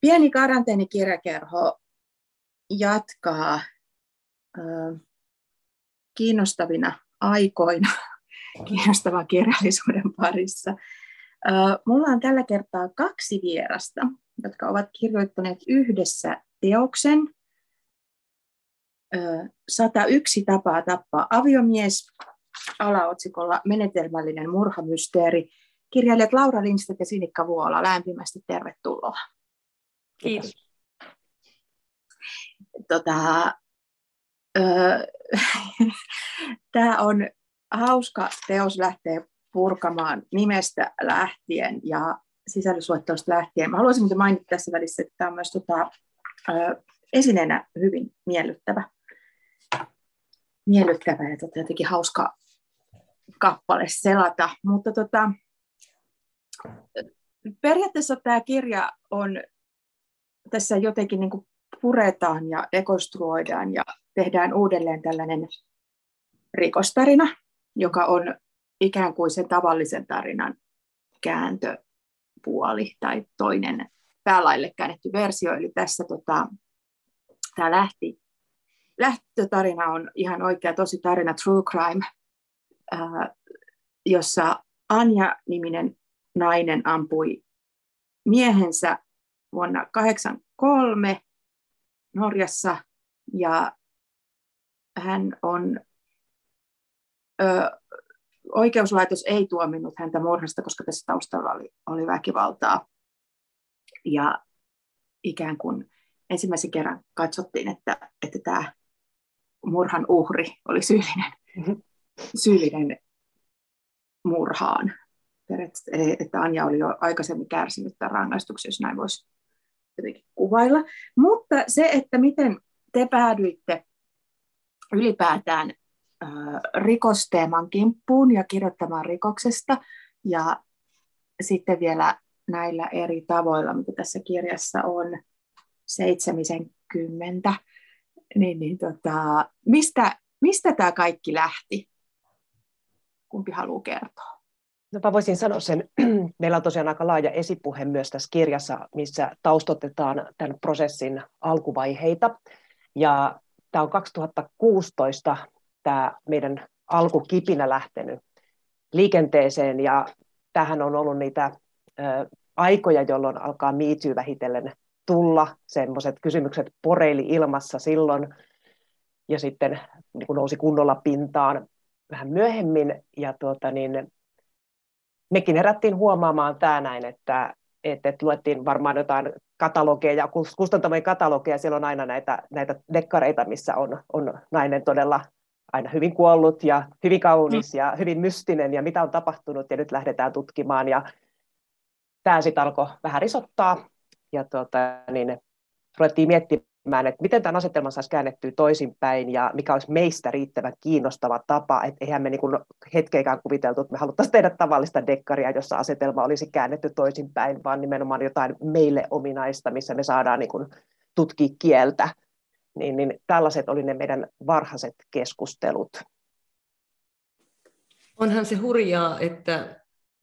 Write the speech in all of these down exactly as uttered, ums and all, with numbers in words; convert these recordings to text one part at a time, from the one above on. Pieni karanteenikirjakerho jatkaa ö, kiinnostavina aikoina kiinnostavan kirjallisuuden parissa. Ö, mulla on tällä kertaa kaksi vierasta, jotka ovat kirjoittaneet yhdessä teoksen ö, sata yksi tapaa tappaa aviomies alaotsikolla menetelmällinen murhamysteeri. Kirjailijat Laura Lindstedt ja Sinikka Vuola, lämpimästi tervetuloa. Kiitos. Tota, öö, Tämä on hauska teos, lähtee purkamaan nimestä lähtien ja sisällysluettelosta lähtien. Mä haluaisin mainita tässä välissä, että tämä on myös tota, öö, esineenä hyvin miellyttävä, miellyttävä ja tota, jotenkin hauska kappale selata. Mutta tota, periaatteessa tämä kirja on... Tässä jotenkin niin kuin puretaan ja dekonstruoidaan ja tehdään uudelleen tällainen rikostarina, joka on ikään kuin sen tavallisen tarinan kääntöpuoli tai toinen päälaille käännetty versio. Eli tässä tota, tämä lähti, lähtötarina on ihan oikea tosi tarina, true crime, äh, jossa Anja-niminen nainen ampui miehensä vuonna tuhatyhdeksänsataakahdeksankymmentäkolme Norjassa, ja hän on, ö, oikeuslaitos ei tuominnut häntä murhasta, koska tässä taustalla oli, oli väkivaltaa. Ja ikään kuin ensimmäisen kerran katsottiin, että, että tämä murhan uhri oli syyllinen, mm-hmm. syyllinen murhaan. Että Anja oli jo aikaisemmin kärsinyt tämän rangaistuksen, jos näin voisi jotenkin kuvailla. Mutta se, että miten te päädyitte ylipäätään äh, rikosteeman kimppuun ja kirjoittamaan rikoksesta, ja sitten vielä näillä eri tavoilla, mitä tässä kirjassa on, seitsemänkymmentä, niin, niin tota, mistä, mistä tämä kaikki lähti? Kumpi haluaa kertoa? No, mä voisin sanoa sen, meillä on tosiaan aika laaja esipuhe myös tässä kirjassa, missä taustotetaan tämän prosessin alkuvaiheita. Ja tämä on kaksituhattakuusitoista tämä meidän alkukipinä lähtenyt liikenteeseen, ja tämähän on ollut niitä ö, aikoja, jolloin alkaa Me Too vähitellen tulla. Semmoiset kysymykset poreili ilmassa silloin ja sitten niin kun nousi kunnolla pintaan vähän myöhemmin. Ja tuota niin... Mekin herättiin huomaamaan tämä näin, että, että, että luettiin varmaan jotain katalogeja, kustantamien katalogeja, siellä on aina näitä, näitä dekkareita, missä on, on nainen todella aina hyvin kuollut ja hyvin kaunis ja hyvin mystinen ja mitä on tapahtunut ja nyt lähdetään tutkimaan. Ja tämä sitten alkoi vähän risottaa ja tuota, niin ruvettiin miettimään, että miten tämän asetelman saisi käännettyä toisinpäin ja mikä olisi meistä riittävän kiinnostava tapa. Että eihän me niinku hetkeikään kuviteltu, että me haluttaisiin tehdä tavallista dekkaria, jossa asetelma olisi käännetty toisinpäin, vaan nimenomaan jotain meille ominaista, missä me saadaan niinku tutkia kieltä. Niin, niin tällaiset oli ne meidän varhaiset keskustelut. Onhan se hurjaa, että...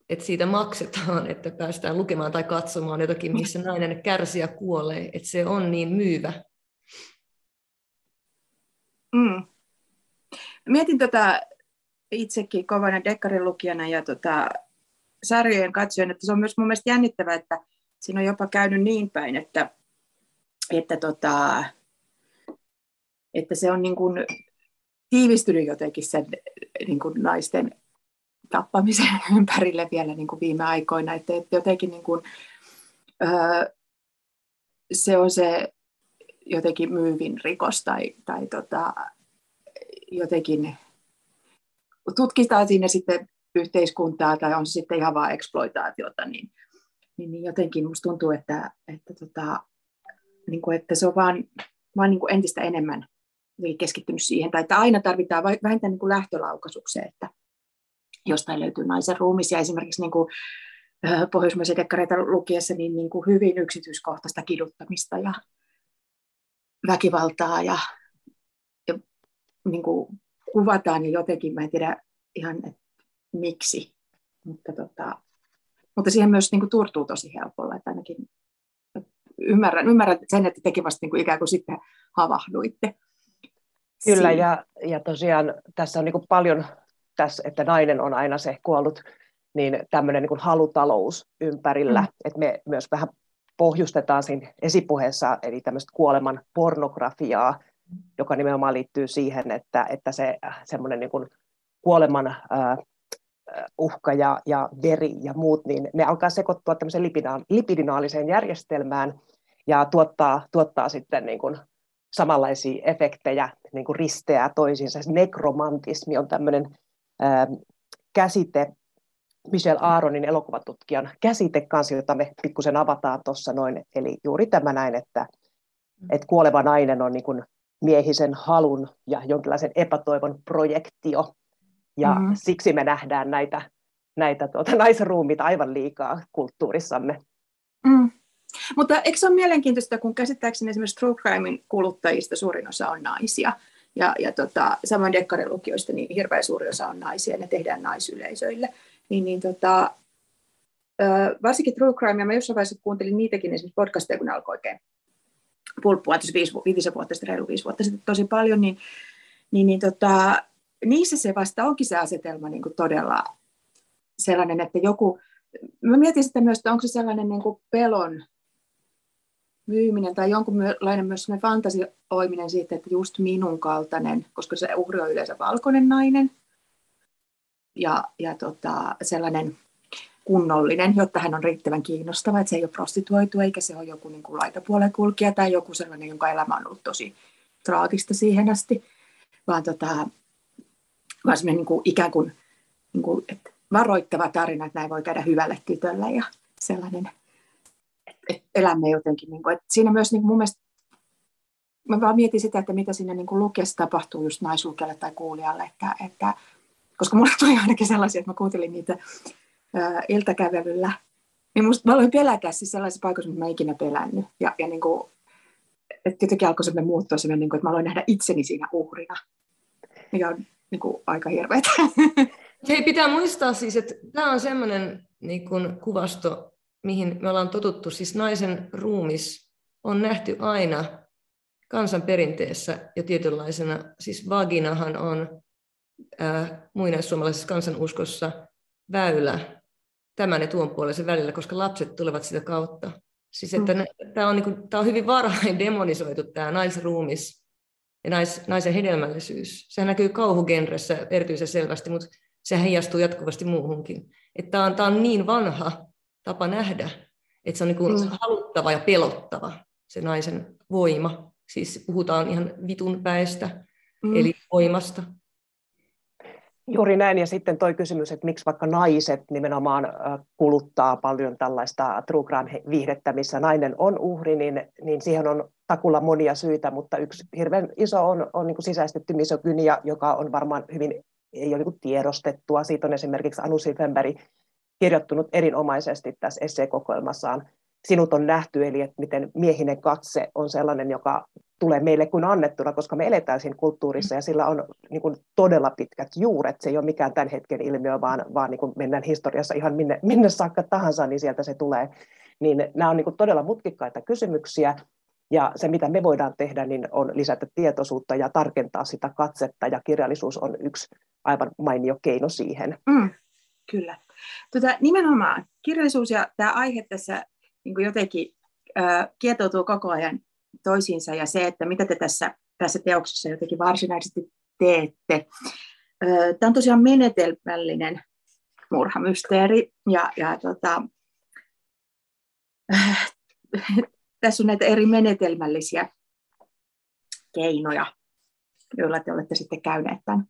että siitä maksetaan, että päästään lukemaan tai katsomaan jotakin, missä nainen kärsii ja kuolee, että se on niin myyvä. Mm. Mietin tota itsekin kovana dekkarin lukijana ja tota sarjojen katsojana, että se on myös mun mielestä jännittävää, että siinä on jopa käynyt niin päin, että, että, tota, että se on niin kuin tiivistynyt jotenkin sen niin kuin naisten tappamisen ympärille vielä niin kuin viime aikoina, että jotenkin niin kuin, öö, se on se jotenkin myyvin rikos tai, tai tota, jotenkin tutkitaan siinä sitten yhteiskuntaa tai on se sitten ihan vaan eksploitaatiota, niin, niin, niin jotenkin musta tuntuu, että, että, tota, niin kuin, että se on vaan, vaan niin kuin entistä enemmän keskittynyt siihen, tai että aina tarvitaan vähintään niin kuin lähtölaukaisukseen, että jostain löytyy naisen ruumis, ja esimerkiksi niin kuin pohjoismaisia dekkareita lukiessa niin, niin kuin hyvin yksityiskohtaista kiduttamista ja väkivaltaa ja, ja niin kuin kuvataan ja jotenkin, mä en tiedä ihan että miksi, mutta, tota, mutta siihen myös niin kuin turtuu tosi helpolla, että ainakin ymmärrän, ymmärrän sen, että tekin vasta niin kuin ikään kuin sitten havahduitte. Kyllä, ja, ja tosiaan tässä on niin kuin paljon, tässä, että nainen on aina se kuollut, niin tämmöinen niin kuin halutalous ympärillä, mm. että me myös vähän pohjustetaan siinä esipuheessa, eli tämmöistä kuoleman pornografiaa, joka nimenomaan liittyy siihen, että, että se semmoinen niin kuin kuoleman ää, uhka ja, ja veri ja muut, niin ne alkaa sekoittua tämmöiseen lipidaan, lipidinaaliseen järjestelmään ja tuottaa, tuottaa sitten niin kuin samanlaisia efektejä, niin kuin risteää toisiinsa. Nekromantismi on tämmöinen ää, käsite, Michelle Aaronin elokuvatutkijan käsite kanssa, jota me pikkusen avataan tuossa noin. Eli juuri tämä näin, että, että kuoleva nainen on niin kuin miehisen halun ja jonkinlaisen epätoivon projektio. Ja mm-hmm. siksi me nähdään näitä, näitä tuota, naisruumiita aivan liikaa kulttuurissamme. Mm. Mutta eikö se ole mielenkiintoista, kun käsittääkseni esimerkiksi true crimen kuluttajista suurin osa on naisia. Ja, ja tota, samoin dekkarilukijoista niin hirveän suuri osa on naisia ja ne tehdään naisyleisöille. Niin, niin tota, varsinkin true crimea, mä jossain vaiheessa kuuntelin niitäkin esimerkiksi podcasteja, kun ne alkoi oikein pulppua, viisi vuotta sitten, reilu viisi vuotta sitten tosi paljon, niin, niin, niin tota, niissä se vasta onkin se asetelma niin kuin todella sellainen, että joku, mä mietin sitä myös, että onko se sellainen niin kuin pelon myyminen tai jonkunlainen myös sellainen fantasioiminen siitä, että just minun kaltainen, koska se uhri on yleensä valkoinen nainen, Ja, ja tota, sellainen kunnollinen, jotta hän on riittävän kiinnostava, että se ei ole prostituoitu, eikä se ole joku niin kuin laitapuolen kulkija tai joku sellainen, jonka elämä on ollut tosi traagista siihen asti, vaan, tota, vaan sellainen niin kuin, ikään kuin, niin kuin että varoittava tarina, että näin voi käydä hyvälle tytölle ja sellainen, että elämme jotenkin. Niin kuin, että siinä myös niin kuin mun mielestä, mä vaan mietin sitä, että mitä siinä niin kuin lukijassa tapahtuu just naislukijalle tai kuulijalle, että, että koska mulle tuli ainakin sellaisia, että mä kuuntelin niitä ää, iltakävelyllä. Niin musta, mä aloin pelätä siis sellaisissa paikoissa, mitä mä ikinä pelännyt. Ja, ja niin kuin, että jotenkin alkoi sellainen muuttua sellainen, niin kuin, että mä aloin nähdä itseni siinä uhrina. Mikä on niin kuin, aika hirveätä. Hei, pitää muistaa siis, että tämä on sellainen niin kuin kuvasto, mihin me ollaan totuttu. Siis naisen ruumis on nähty aina kansanperinteessä ja tietynlaisena. Siis vaginahan on muinaissuomalaisessa kansanuskossa väylä tämän ja tuon puolisen välillä, koska lapset tulevat sitä kautta. Siis, että mm. tämä on, niin on hyvin varhain demonisoitu tämä naisruumis ja nais, naisen hedelmällisyys. Sehän näkyy kauhugenressä erityisen selvästi, mutta se heijastuu jatkuvasti muuhunkin. Että tämä, on, tämä on niin vanha tapa nähdä, että se on niin mm. haluttava ja pelottava se naisen voima. Siis puhutaan ihan vitun väestä, mm. eli voimasta. Juuri näin, ja sitten toi kysymys, että miksi vaikka naiset nimenomaan kuluttaa paljon tällaista true crime-viihdettä, missä nainen on uhri, niin, niin siihen on takulla monia syitä, mutta yksi hirveän iso on, on niin kuin sisäistetty misogynia, joka on varmaan hyvin, ei ole niin kuin tiedostettua. Siitä on esimerkiksi Anu Silvenberg kirjoittunut erinomaisesti tässä esseekokoelmassaan. Sinut on nähty, eli että miten miehinen katse on sellainen, joka tulee meille kuin annettuna, koska me eletään siinä kulttuurissa ja sillä on niin kuin todella pitkät juuret. Se ei ole mikään tämän hetken ilmiö, vaan, vaan niin kuin mennään historiassa ihan minne, minne saakka tahansa, niin sieltä se tulee. Niin nämä on niin kuin todella mutkikkaita kysymyksiä ja se, mitä me voidaan tehdä, niin on lisätä tietoisuutta ja tarkentaa sitä katsetta ja kirjallisuus on yksi aivan mainio keino siihen. Mm, kyllä. Tota, nimenomaan kirjallisuus ja tämä aihe tässä niin kuin jotenkin äh, kietoutuu koko ajan toisiinsa ja se, että mitä te tässä, tässä teoksessa jotenkin varsinaisesti teette. Äh, tämä on tosiaan menetelmällinen murhamysteeri ja, ja tota, äh, tässä on näitä eri menetelmällisiä keinoja, joilla te olette sitten käyneet tämän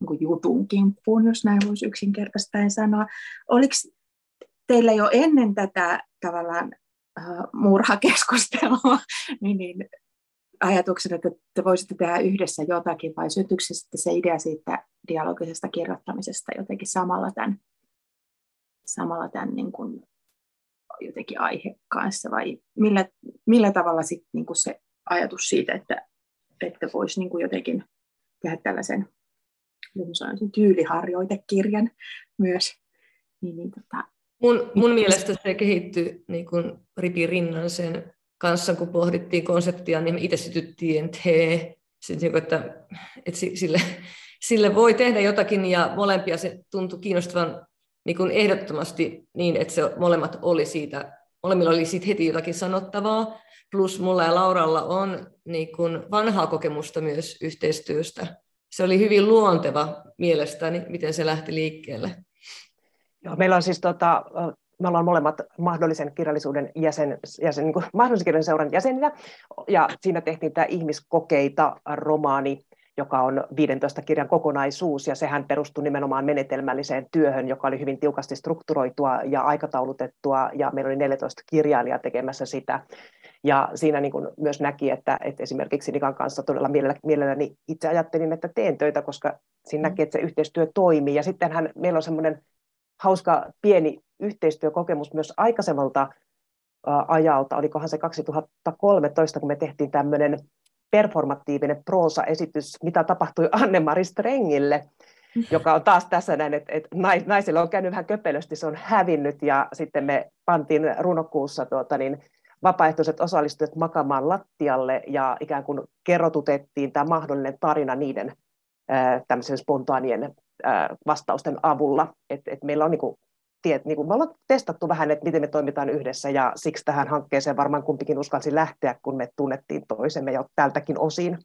niin kuin jutun kimppuun, jos näin voisi yksinkertaistaen sanoa. Oliko teillä jo ennen tätä tavallaan äh, murhakeskustelua, niin, niin ajatuksena, että te voisitte tehdä yhdessä jotakin, vai syntyykö sitten se idea siitä dialogisesta kirjoittamisesta jotenkin samalla tämän, samalla tämän niin kuin jotenkin aihe kanssa, vai millä, millä tavalla sitten niin kuin se ajatus siitä, että, että voisi niin kuin jotenkin tehdä tällaisen tyyliharjoitekirjan myös, niin, niin tota, Mun, mun mielestä se kehittyy niin kuin ripirinnan sen kanssa, kun pohdittiin konseptia, niin me itse sytyttiin, että hee, että, että sille, sille voi tehdä jotakin, ja molempia se tuntui kiinnostavan niin kuin ehdottomasti niin, että se molemmat oli siitä, molemmilla oli siitä heti jotakin sanottavaa, plus mulla ja Lauralla on niin kuin vanhaa kokemusta myös yhteistyöstä. Se oli hyvin luonteva mielestäni, miten se lähti liikkeelle. Joo, meillä on siis tota, me ollaan molemmat mahdollisen kirjallisuuden jäsen, jäsen niin kuin mahdollisen kirjallisuuden seuran jäseninä, ja siinä tehtiin tämä ihmiskokeita romaani, joka on viidentoista kirjan kokonaisuus, ja sehän perustui nimenomaan menetelmälliseen työhön, joka oli hyvin tiukasti strukturoitua ja aikataulutettua, ja meillä oli neljätoista kirjailijaa tekemässä sitä. Ja siinä niin kuin myös näki, että, että esimerkiksi Nikan kanssa todella mielelläni itse ajattelin, että teen töitä, koska siinä näki, että se yhteistyö toimii. Ja sittenhän meillä on semmoinen hauska pieni yhteistyökokemus myös aikaisemmalta ajalta. Olikohan se kaksituhattakolmetoista, kun me tehtiin tämmöinen performatiivinen proosaesitys, mitä tapahtui Anne-Mari Strengille, joka on taas tässä näin, että, että naisilla on käynyt vähän köpelösti, se on hävinnyt, ja sitten me pantiin runokuussa tuota niin, vapaaehtoiset osallistujat makaamaan lattialle, ja ikään kuin kerrotutettiin tämä mahdollinen tarina niiden ää, tämmöisen spontaanien ää, vastausten avulla. Et, et meillä on niinku, tiet, niinku, me ollaan testattu vähän, että miten me toimitaan yhdessä, ja siksi tähän hankkeeseen varmaan kumpikin uskalsi lähteä, kun me tunnettiin toisemme jo tältäkin osin.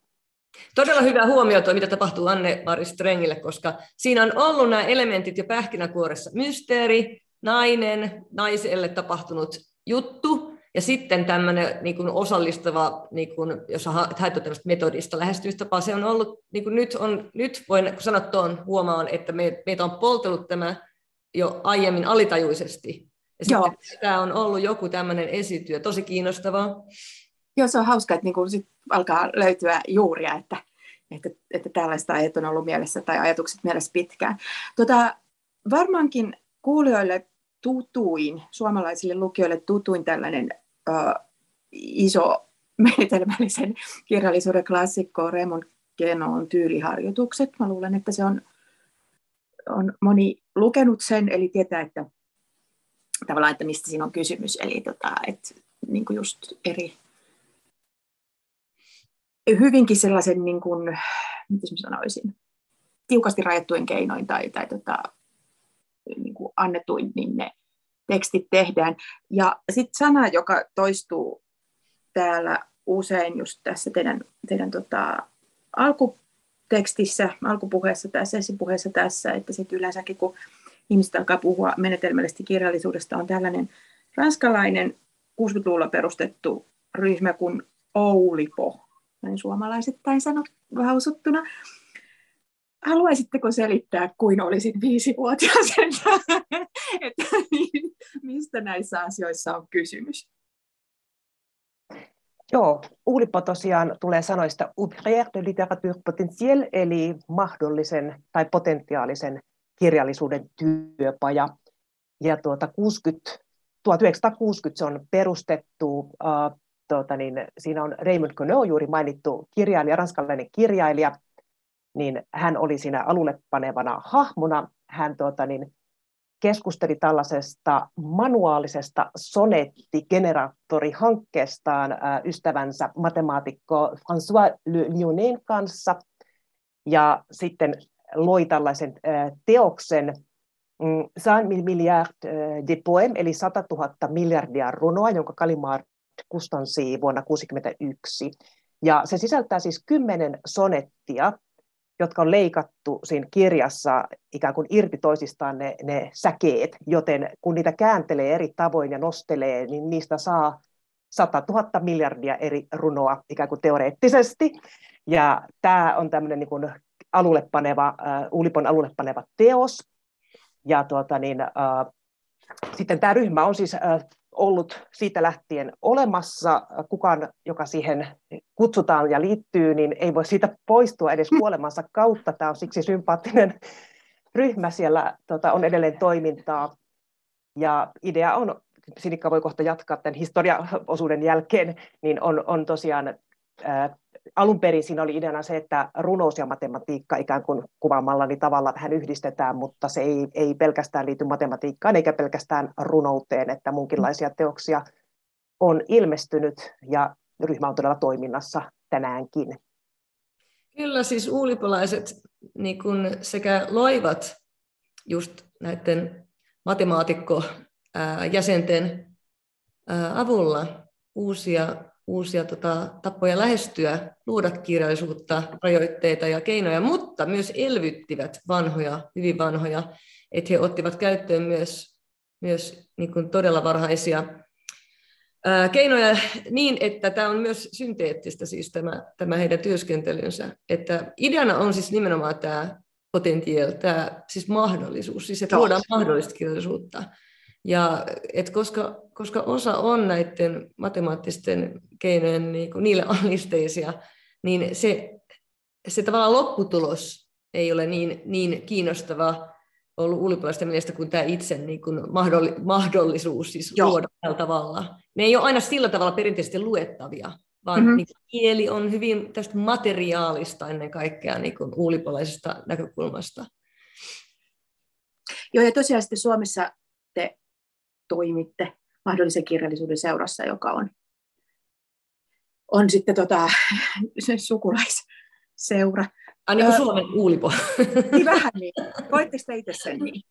Todella hyvä huomio tuo, mitä tapahtuu Anne-Mari Strengille, koska siinä on ollut nämä elementit jo pähkinäkuoressa. Mysteeri, nainen, naiselle tapahtunut juttu. Ja sitten tämmöinen niin kuin osallistava, niin kuin, jos haettu tämmöistä metodista lähestymistapaa, se on ollut, niin kuin nyt, on, nyt voin kun sanot tuon, huomaan, että me, meitä on poltellut tämä jo aiemmin alitajuisesti. Ja sitten tämä on ollut joku tämmöinen esityö, tosi kiinnostavaa. Joo, se on hauska, että niin kuin sit alkaa löytyä juuria, että, että, että tällaista ajat on ollut mielessä tai ajatukset mielessä pitkään. Tota, varmaankin kuulijoille tutuin, suomalaisille lukijoille tutuin tällainen ö, iso menetelmällisen kirjallisuuden klassikko Raymond Queneaun tyyliharjoitukset. Mä luulen, että se on, on moni lukenut sen, eli tietää, että tavallaan, että mistä siinä on kysymys, eli tota, että niin kuin just eri hyvinkin sellaisen, niin kuin, miten mä sanoisin, tiukasti rajattuin keinoin tai, tai tota, niin kuin annetuin, niin ne tekstit tehdään. Ja sitten sana, joka toistuu täällä usein just tässä teidän, teidän tota alkutekstissä, alkupuheessa tässä, esipuheessa tässä, että sitten yleensäkin kun ihmiset alkaa puhua menetelmällisesti kirjallisuudesta, on tällainen ranskalainen kuusikymmentäluvulla perustettu ryhmä kuin Oulipo, näin suomalaisittain sanot lausuttuna. Haluaisitteko selittää, kuin olisin viisivuotiaasena, että mistä näissä asioissa on kysymys? Joo, Oulipo tosiaan tulee sanoista ouvrière de littérature potentielle, eli mahdollisen tai potentiaalisen kirjallisuuden työpaja. Ja tuota kuusikymmentä, tuhatyhdeksänsataakuusikymmentä se on perustettu. Uh, tuota niin, siinä on Raymond Queneau, juuri mainittu kirjailija, ranskalainen kirjailija. Niin hän oli siinä alulle panevana hahmona. Hän tuota, niin, keskusteli tällaisesta manuaalisesta sonettigeneraattorihankkeestaan ää, ystävänsä matemaatikko François Le Lionnais kanssa. Ja sitten loi tällaisen ää, teoksen mm, sata miljardia de poème, eli satatuhatta miljardia runoa, jonka Gallimard kustansi vuonna tuhatyhdeksänsataakuusikymmentäyksi. Ja se sisältää siis kymmenen sonettia, jotka on leikattu siinä kirjassa ikään kuin irti toisistaan ne, ne säkeet, joten kun niitä kääntelee eri tavoin ja nostelee, niin niistä saa satatuhatta miljardia eri runoa ikään kuin teoreettisesti. Ja tämä on tämmöinen niin kuin alulle paneva, äh, Oulipon alulle paneva teos. Ja tuota niin, äh, sitten tämä ryhmä on siis äh, ollut siitä lähtien olemassa. Kukaan, joka siihen kutsutaan ja liittyy, niin ei voi siitä poistua edes kuolemansa kautta. Tämä on siksi sympaattinen ryhmä. Siellä tota, on edelleen toimintaa. Ja idea on, Sinikka voi kohta jatkaa tämän historiaosuuden jälkeen, niin on, on tosiaan ää, alun perin siinä oli ideana se, että runous ja matematiikka ikään kuin kuvaamallani tavalla vähän yhdistetään, mutta se ei, ei pelkästään liity matematiikkaan eikä pelkästään runouteen, että munkinlaisia teoksia on ilmestynyt ja ryhmä on todella toiminnassa tänäänkin. Kyllä, siis uulipolaiset niin kun sekä loivat just näiden matemaatikko-jäsenten avulla uusia, uusia tota, tapoja lähestyä, luoda kirjallisuutta, rajoitteita ja keinoja, mutta myös elvyttivät vanhoja, hyvin vanhoja, että he ottivat käyttöön myös, myös niin kun todella varhaisia keinoja niin, että tämä on myös synteettistä, siis tämä, tämä heidän työskentelynsä. Että ideana on siis nimenomaan tämä potentiaal, tämä siis mahdollisuus, siis että luodaan mahdollista kirjallisuutta. Ja että koska, koska osa on näiden matemaattisten keinojen niin kuin niille alisteisia, niin se, se tavallaan lopputulos ei ole niin, niin kiinnostava ollut uulipolaisten mielestä kuin tämä itse niin kuin mahdollisuus siis luoda tällä tavalla. Ne ei ole aina sillä tavalla perinteisesti luettavia, vaan mm-hmm. niin kieli on hyvin tästä materiaalista ennen kaikkea niin kuin uulipolaisesta näkökulmasta. Joo, ja tosiaan sitten Suomessa te toimitte Mahdollisen kirjallisuuden seurassa, joka on, on sitten tota, sukulaisseura. Ah, niin kuin Suomen Oulipo. Niin vähän niin. Koitteko te itse sen niin?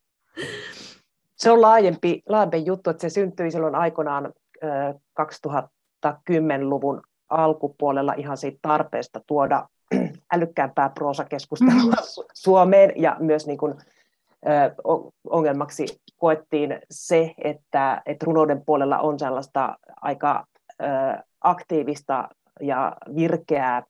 Se on laajempi, laajempi juttu, että se syntyi silloin aikanaan kaksituhattakymmenluvun alkupuolella ihan siitä tarpeesta tuoda älykkäämpää proosakeskustelua Suomeen, ja myös niin kuin ongelmaksi koettiin se, että, että runouden puolella on sellaista aika aktiivista ja virkeää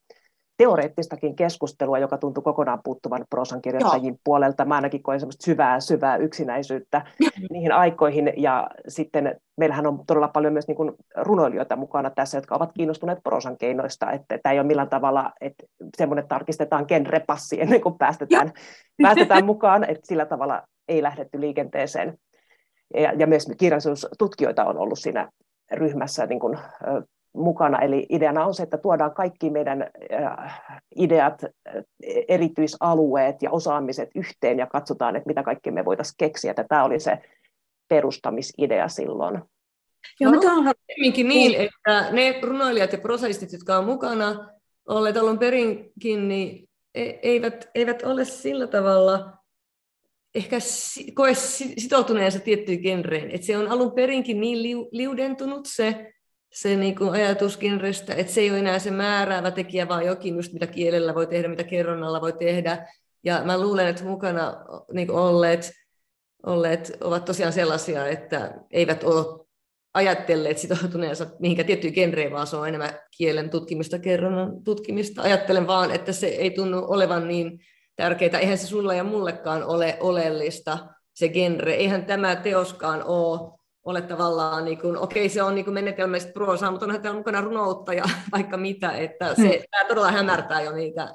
teoreettistakin keskustelua, joka tuntuu kokonaan puuttuvan proosankirjoittajien Joo. puolelta. Mä ainakin koin semmoista syvää, syvää yksinäisyyttä niihin aikoihin. Ja sitten meillähän on todella paljon myös niin kuin runoilijoita mukana tässä, jotka ovat kiinnostuneet proosan keinoista. Että tämä ei ole millään tavalla, että semmoinen tarkistetaan genrepassi ennen kuin päästetään, päästetään mukaan. Että sillä tavalla ei lähdetty liikenteeseen. Ja, ja myös kirjallisuustutkijoita on ollut siinä ryhmässä niin kuin mukana. Eli ideana on se, että tuodaan kaikki meidän ideat, erityisalueet ja osaamiset yhteen ja katsotaan, että mitä kaikkea me voitaisiin keksiä. Tämä oli se perustamisidea silloin. Joo, no, on hyvinkin niin, että ne runoilijat ja prosaistit, jotka on mukana olleet alun perinkin, niin eivät, eivät ole sillä tavalla ehkä koe sitoutuneensa tiettyyn genreen. Että se on alun perinkin niin liudentunut se, se niin kuin ajatuskinrestä, että se ei ole enää se määräävä tekijä, vaan jokin just mitä kielellä voi tehdä, mitä kerronnalla voi tehdä. Ja mä luulen, että mukana niin kuin olleet, olleet ovat tosiaan sellaisia, että eivät ole ajatelleet sitoutuneensa mihinkään tiettyyn genreen, vaan se on enemmän kielen tutkimista, kerronnan tutkimista. Ajattelen vaan, että se ei tunnu olevan niin tärkeää. Eihän se sulla ja mullekaan ole oleellista, se genre. Eihän tämä teoskaan ole. Ole tavallaan, niin kuin, okei se on niin kuin menetelmäistä proosaa, mutta onhan täällä mukana runoutta ja vaikka mitä, että se mm. tämä todella hämärtää jo niitä,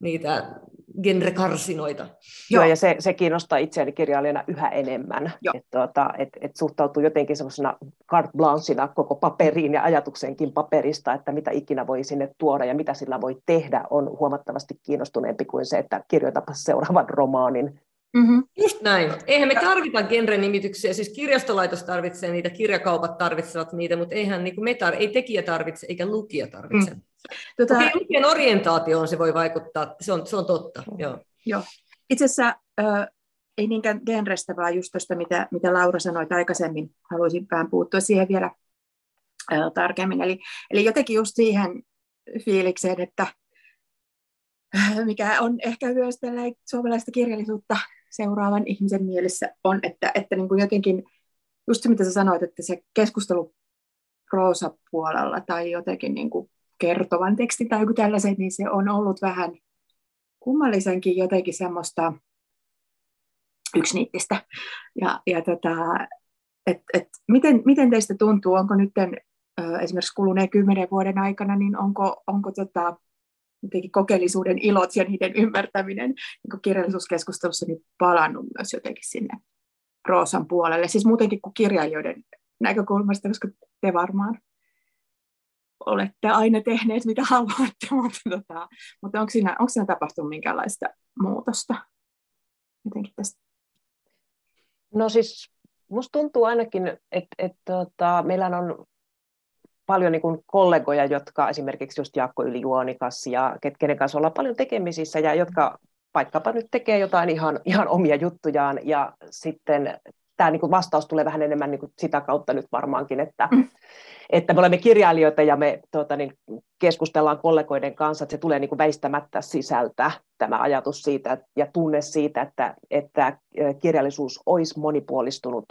niitä genrekarsinoita. Joo, ja se, se kiinnostaa itseäni kirjailijana yhä enemmän, että tuota, et, et suhtautuu jotenkin semmoisena carte blanchena koko paperiin ja ajatukseenkin paperista, että mitä ikinä voi sinne tuoda ja mitä sillä voi tehdä, on huomattavasti kiinnostuneempi kuin se, että kirjoitapas seuraavan romaanin. Mm-hmm. Just näin. Eihän me tarvita genrenimityksiä, siis kirjastolaitos tarvitsee niitä, kirjakaupat tarvitsevat niitä, mutta eihän niin kuin me tar- ei tekijä tarvitse eikä lukija tarvitse. Mm. Tota... Okei, lukijan orientaatioon se voi vaikuttaa, se on, se on totta. Mm. Joo. Joo. Itse asiassa äh, ei niinkään genrestä, vaan just tuosta, mitä, mitä Laura sanoi aikaisemmin, haluaisin vähän puuttua siihen vielä äh, tarkemmin. Eli, eli jotenkin just siihen fiilikseen, että äh, mikä on ehkä myös suomalaista kirjallisuutta seuraavan ihmisen mielessä on, että, että niin kuin jotenkin, just se mitä sä sanoit, että se keskustelu proosapuolella tai jotenkin niin kuin kertovan tekstin tai joku tällaiset, niin se on ollut vähän kummallisenkin jotenkin semmoista yksiniittistä. Ja, ja tota, et, et miten, miten teistä tuntuu, onko nyt esimerkiksi kuluneen kymmenen vuoden aikana, niin onko, onko tota, jotenkin kokeellisuuden ilot ja niiden ymmärtäminen niin kirjallisuuskeskustelussa niin palannut myös jotenkin sinne proosan puolelle, siis muutenkin kuin kirjailijoiden näkökulmasta, koska te varmaan olette aina tehneet mitä haluatte, mutta, tota, mutta onko, siinä, onko siinä tapahtunut minkäänlaista muutosta jotenkin tästä? No siis musta tuntuu ainakin, että, että, että meillä on paljon niin kuin kollegoja, jotka esimerkiksi just Jaakko Ylijuonikas ja kenen kanssa ollaan paljon tekemisissä ja jotka vaikkapa nyt tekee jotain ihan, ihan omia juttujaan ja sitten tämä niin kuin vastaus tulee vähän enemmän niin kuin sitä kautta nyt varmaankin, että, mm. että me olemme kirjailijoita ja me tuota, niin, keskustellaan kollegoiden kanssa, että se tulee niin kuin väistämättä sisältä tämä ajatus siitä ja tunne siitä, että, että kirjallisuus olisi monipuolistunut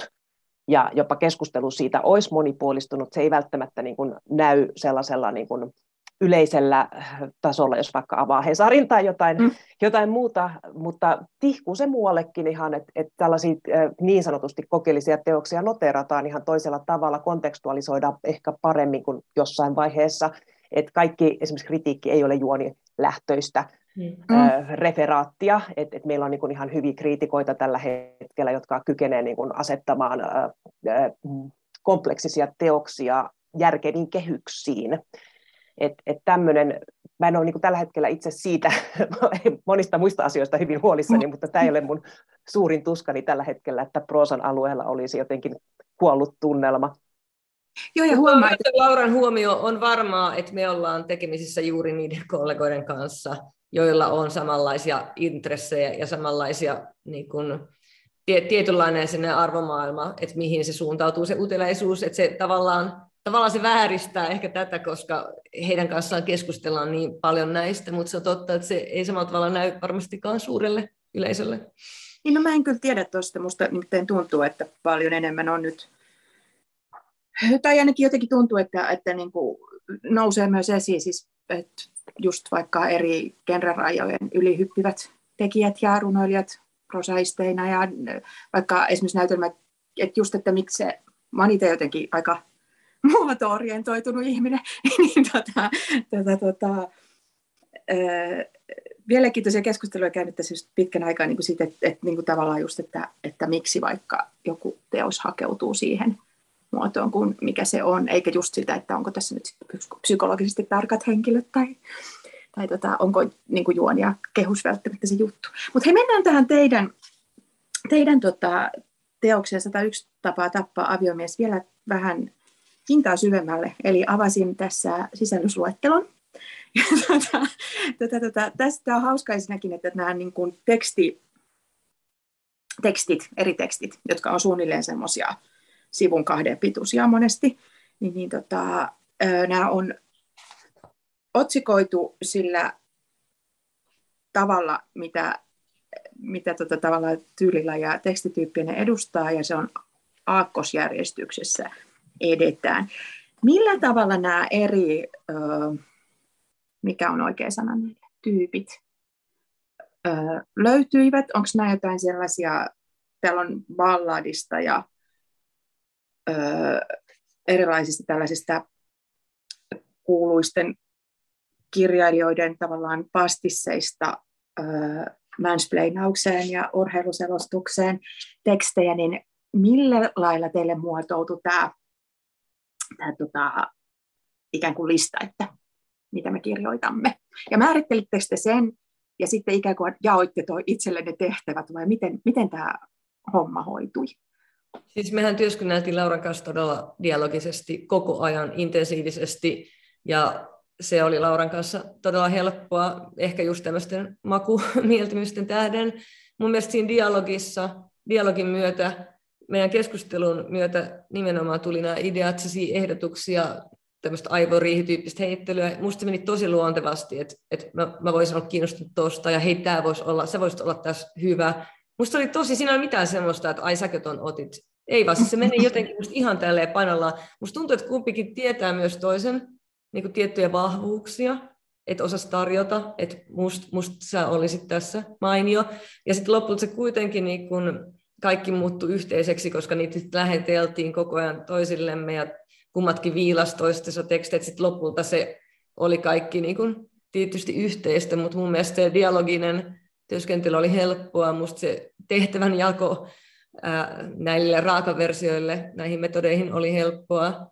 ja jopa keskustelu siitä olisi monipuolistunut. Se ei välttämättä niin kuin näy sellaisella niin kuin yleisellä tasolla, jos vaikka avaa Hesarin tai jotain, mm. jotain muuta, mutta tihkuu se muuallekin ihan, että et tällaisia niin sanotusti kokeellisia teoksia noterataan ihan toisella tavalla, kontekstualisoidaan ehkä paremmin kuin jossain vaiheessa, että kaikki esimerkiksi kritiikki ei ole juonilähtöistä mm. äh, referaattia, että et meillä on niin kuin ihan hyviä kriitikoita tällä hetkellä, jotka kykenevät niin kuin asettamaan äh, kompleksisia teoksia järkeviin kehyksiin. Että et tämmöinen, mä en ole niin kuin tällä hetkellä itse siitä, monista muista asioista hyvin huolissani, mutta tämä ei ole mun suurin tuskani tällä hetkellä, että proosan alueella olisi jotenkin kuollut tunnelma. Joo, ja huomaa, että Lauran huomio on varmaa, että me ollaan tekemisissä juuri niiden kollegoiden kanssa, joilla on samanlaisia intressejä ja samanlaisia niin kuin, tietynlainen arvomaailma, että mihin se suuntautuu se uteliaisuus, että se tavallaan Tavallaan se vääristää ehkä tätä, koska heidän kanssaan keskustellaan niin paljon näistä, mutta se on totta, että se ei samalla tavalla näy varmastikaan suurelle yleisölle. Niin no mä en kyllä tiedä tuosta, musta nimittäin tuntuu, että paljon enemmän on nyt, tai ainakin jotenkin tuntuu, että, että niin kuin nousee myös esiin, siis, että just vaikka eri genrerajojen ylihyppivät tekijät ja runoilijat prosaisteina ja vaikka esimerkiksi näytelmät, että just, että miksi se, mä oon itse jotenkin aika muoto-orientoitunut ihminen, niin tota, tota, tota, öö, mielenkiintoisia keskusteluja käynyt tässä pitkän aikaa niin siitä, että, että niin tavallaan just, että, että miksi vaikka joku teos hakeutuu siihen muotoon kuin mikä se on, eikä just sitä, että onko tässä nyt psykologisesti tarkat henkilöt tai, tai tota, onko niin juoni ja kehus välttämättä se juttu. Mutta hei, mennään tähän teidän, teidän tota, teokseen sata yksi tapaa tappaa aviomies vielä vähän hintaa syvemmälle, eli avasin tässä sisällysluettelon. Ja tuota, tuota, tuota, tästä on hauska ensinnäkin, että nämä niin kuin teksti, tekstit, eri tekstit, jotka on suunnilleen semmoisia sivun kahden pituisia monesti, niin, niin tota, nämä on otsikoitu sillä tavalla, mitä, mitä tota, tavallaan tyylillä ja tekstityyppiä ne edustaa, ja se on aakkosjärjestyksessä edetään. Millä tavalla nämä eri, ö, mikä on oikea sana, tyypit ö, löytyivät? Onko nämä jotain sellaisia, täällä on balladista ja ö, erilaisista tällaisista kuuluisten kirjailijoiden tavallaan pastisseista ö, mansplainaukseen ja urheiluselostukseen tekstejä, niin millä lailla teille muotoutui tämä Tämä, tota, ikään kuin lista, että mitä me kirjoitamme. Ja määrittelittekö te sen, ja sitten ikään kuin jaoitte toi itsellenne tehtävät, vai miten, miten tämä homma hoitui? Siis mehän työskenneltiin Lauran kanssa todella dialogisesti koko ajan, intensiivisesti, ja se oli Lauran kanssa todella helppoa, ehkä just tämmöisten makumieltymysten tähden. Mun mielestä siinä dialogissa, dialogin myötä, meidän keskustelun myötä nimenomaan tuli nämä ideat, ehdotuksia, tämmöistä aivoriihityyppistä heittelyä. Musta se meni tosi luontevasti, että, että mä, mä voisin olla kiinnostunut tuosta, ja hei, tämä voisi olla, sä voisit olla tässä hyvä. Musta oli tosi, siinä ei ole mitään semmoista, että ai säkö ton otit. Ei vaan, se meni jotenkin musta ihan tälleen painollaan. Musta tuntuu, että kumpikin tietää myös toisen niin kuin tiettyjä vahvuuksia, että osasi tarjota, että musta must sä olisit tässä mainio. Ja sitten lopulta se kuitenkin niin kuin kaikki muuttui yhteiseksi, koska niitä läheteltiin koko ajan toisillemme ja kummatkin viilasi toistensa tekstejä. Sitten lopulta se oli kaikki niin kuin tietysti yhteistä, mutta mun mielestä se dialoginen työskentely oli helppoa. Musta se tehtävän jako ää, näille raakaversioille, näihin metodeihin oli helppoa.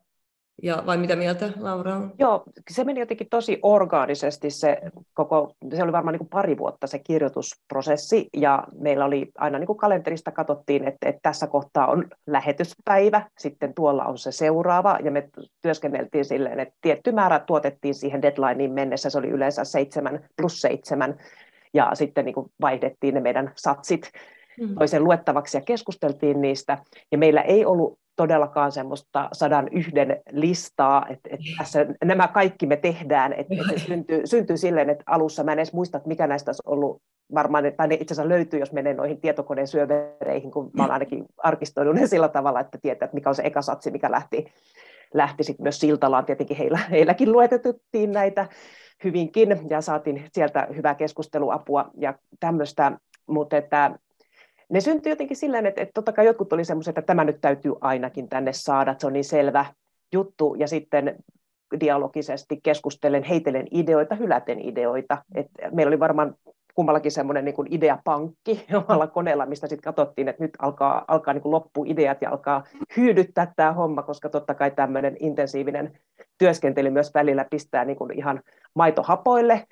Ja, vai mitä mieltä Laura on? Joo, se meni jotenkin tosi orgaanisesti se koko, se oli varmaan niin kuin pari vuotta se kirjoitusprosessi, ja meillä oli aina niin kuin kalenterista katsottiin, että, että tässä kohtaa on lähetyspäivä, sitten tuolla on se seuraava, ja me työskenneltiin silleen, että tietty määrä tuotettiin siihen deadlineen mennessä, se oli yleensä seitsemän plus seitsemän, ja sitten niin kuin vaihdettiin ne meidän satsit toisen luettavaksi ja keskusteltiin niistä, ja meillä ei ollut todellakaan semmoista sadan yhden listaa, että, että tässä nämä kaikki me tehdään, että, että syntyy, syntyy silleen, että alussa mä en edes muista, että mikä näistä olisi ollut varmaan, tai ne itse asiassa löytyy, jos menee noihin tietokoneen syövereihin, kun mä olen ainakin arkistoinut ne sillä tavalla, että tietää, että mikä on se eka satsi, mikä lähti, lähti sitten myös Siltalaan, tietenkin heillä, heilläkin luetettiin näitä hyvinkin, ja saatiin sieltä hyvää keskusteluapua ja tämmöistä, mutta että ne syntyi jotenkin silleen, että, että totta kai jotkut oli semmoisia, että tämä nyt täytyy ainakin tänne saada, että se on niin selvä juttu, ja sitten dialogisesti keskustelen, heitelen ideoita, hyläten ideoita. Et meillä oli varmaan kummallakin semmoinen niin kuin ideapankki omalla koneella, mistä sitten katsottiin, että nyt alkaa, alkaa niin kuin loppua ideat ja alkaa hyydyttää tämä homma, koska totta kai tämmöinen intensiivinen työskentely myös välillä pistää niin kuin ihan maitohapoille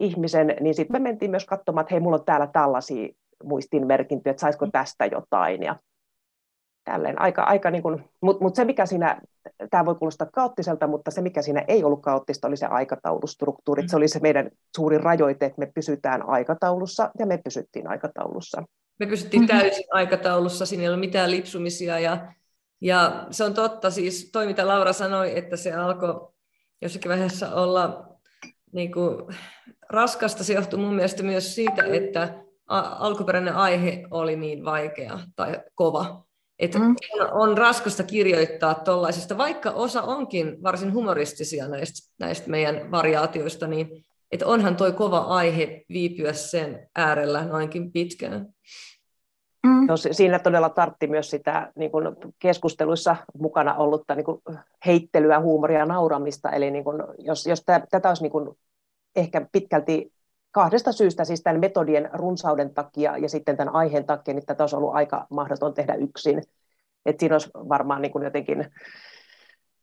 ihmisen, niin sitten me mentiin myös katsomaan, että hei, mulla on täällä tällaisia muistiinmerkinty, että saisiko tästä jotain ja tälleen aika, aika niin kuin, mutta mut se mikä siinä, tämä voi kuulostaa kaoottiselta, mutta se mikä siinä ei ollut kaoottista oli se aikataulustruktuuri, se oli se meidän suuri rajoite, että me pysytään aikataulussa ja me pysyttiin aikataulussa. Me pysyttiin täysin aikataulussa, siinä ei ole mitään lipsumisia ja, ja se on totta, siis toi mitä Laura sanoi, että se alkoi jossakin vaiheessa olla niin kuin raskasta, se johtui mun mielestä myös siitä, että alkuperäinen aihe oli niin vaikea tai kova, että mm. on raskasta kirjoittaa tuollaisesta, vaikka osa onkin varsin humoristisia näistä, näistä meidän variaatioista, niin että onhan toi kova aihe viipyä sen äärellä noinkin pitkään. Mm. No, siinä todella tartti myös sitä niin kuin keskusteluissa mukana ollutta niin kuin heittelyä, huumoria ja nauramista, eli niin kuin, jos, jos tä, tätä olisi niin kuin ehkä pitkälti kahdesta syystä, siis tämän metodien runsauden takia ja sitten tämän aiheen takia, niin tätä olisi ollut aika mahdoton tehdä yksin. Et siinä olisi varmaan niin kuin jotenkin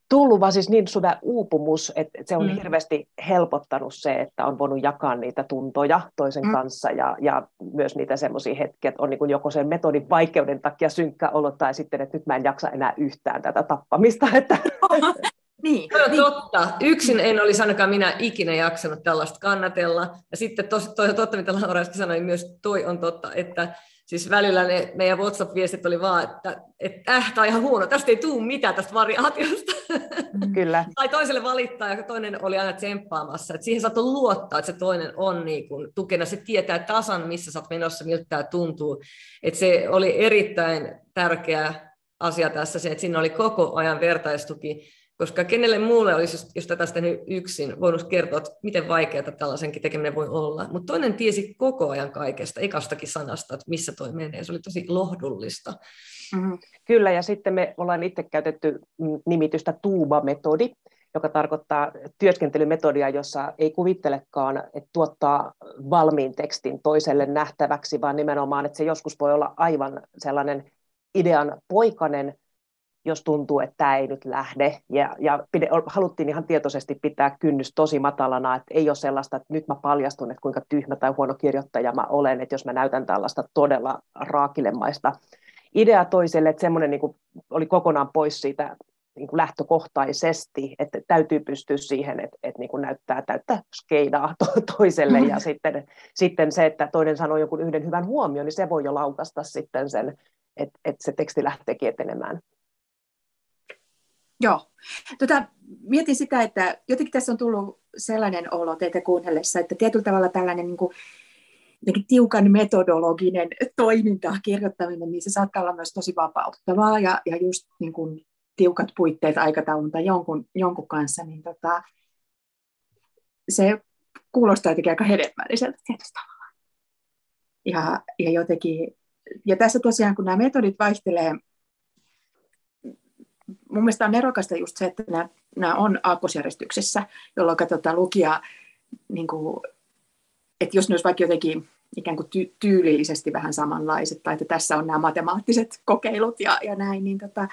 tullut vaan siis niin syvä uupumus, että se on mm. hirveästi helpottanut se, että on voinut jakaa niitä tuntoja toisen mm. kanssa ja, ja myös niitä semmoisia hetkiä, että on niin kuin joko sen metodin vaikeuden takia synkkä olo tai sitten, että nyt mä en jaksa enää yhtään tätä tappamista. Että niin, no, niin. Totta. Yksin en olisi ainakaan minä ikinä jaksanut tällaista kannatella. Ja sitten tos, toi on totta, mitä Laura äsken sanoi, myös toi on totta, että siis välillä ne meidän WhatsApp-viestit oli vaan, että, että äh, tämä on ihan huono, tästä ei tule mitään tästä variaatiosta. Kyllä. Tai toiselle valittaa ja toinen oli aina tsemppaamassa. Et siihen saattoi luottaa, että se toinen on niin kun tukena, se tietää tasan, missä sä oot menossa, miltä tämä tuntuu. Et se oli erittäin tärkeä asia tässä, se, että siinä oli koko ajan vertaistuki. Koska kenelle muulle olisi, jos tätä sitä nyt yksin, voinut kertoa, että miten vaikeata tällaisenkin tekeminen voi olla. Mutta toinen tiesi koko ajan kaikesta, ekastakin sanasta, että missä toi menee. Se oli tosi lohdullista. Mm-hmm. Kyllä, ja sitten me ollaan itse käytetty nimitystä tuuba-metodi, joka tarkoittaa työskentelymetodia, jossa ei kuvittelekaan, että tuottaa valmiin tekstin toiselle nähtäväksi, vaan nimenomaan, että se joskus voi olla aivan sellainen idean poikainen, jos tuntuu, että tämä ei nyt lähde. Ja, ja pide, haluttiin ihan tietoisesti pitää kynnys tosi matalana, että ei ole sellaista, että nyt mä paljastun, että kuinka tyhmä tai huono kirjoittaja mä olen, että jos mä näytän tällaista todella raakilemaista ideaa toiselle, että semmoinen niin kuin oli kokonaan pois siitä niin kuin lähtökohtaisesti, että täytyy pystyä siihen, että, että niin kuin näyttää täyttä skeidaa toiselle, ja sitten, sitten se, että toinen sanoo jonkun yhden hyvän huomion, niin se voi jo laukasta sitten sen, että, että se teksti lähteekin etenemään. Joo. Tota, mietin sitä, että jotenkin tässä on tullut sellainen olo teitä kuunnellessa, että tietyllä tavalla tällainen niin kuin, tiukan metodologinen toiminta, kirjoittaminen, niin se saattaa olla myös tosi vapauttavaa ja, ja just niin kuin, tiukat puitteet aikataulun tai jonkun, jonkun kanssa, niin tota, se kuulostaa jotenkin aika hedelmälliseltä tietyllä tavalla. Ja, ja, jotenkin, ja tässä tosiaan, kun nämä metodit vaihtelee, mun mielestä on nerokasta just se, että nämä, nämä on aakkosjärjestyksessä, jolloin tota, lukija, niin kuin, että jos ne olisi vaikka jotenkin ikään kuin ty- tyylillisesti vähän samanlaiset, tai että tässä on nämä matemaattiset kokeilut ja, ja näin, niin, tota,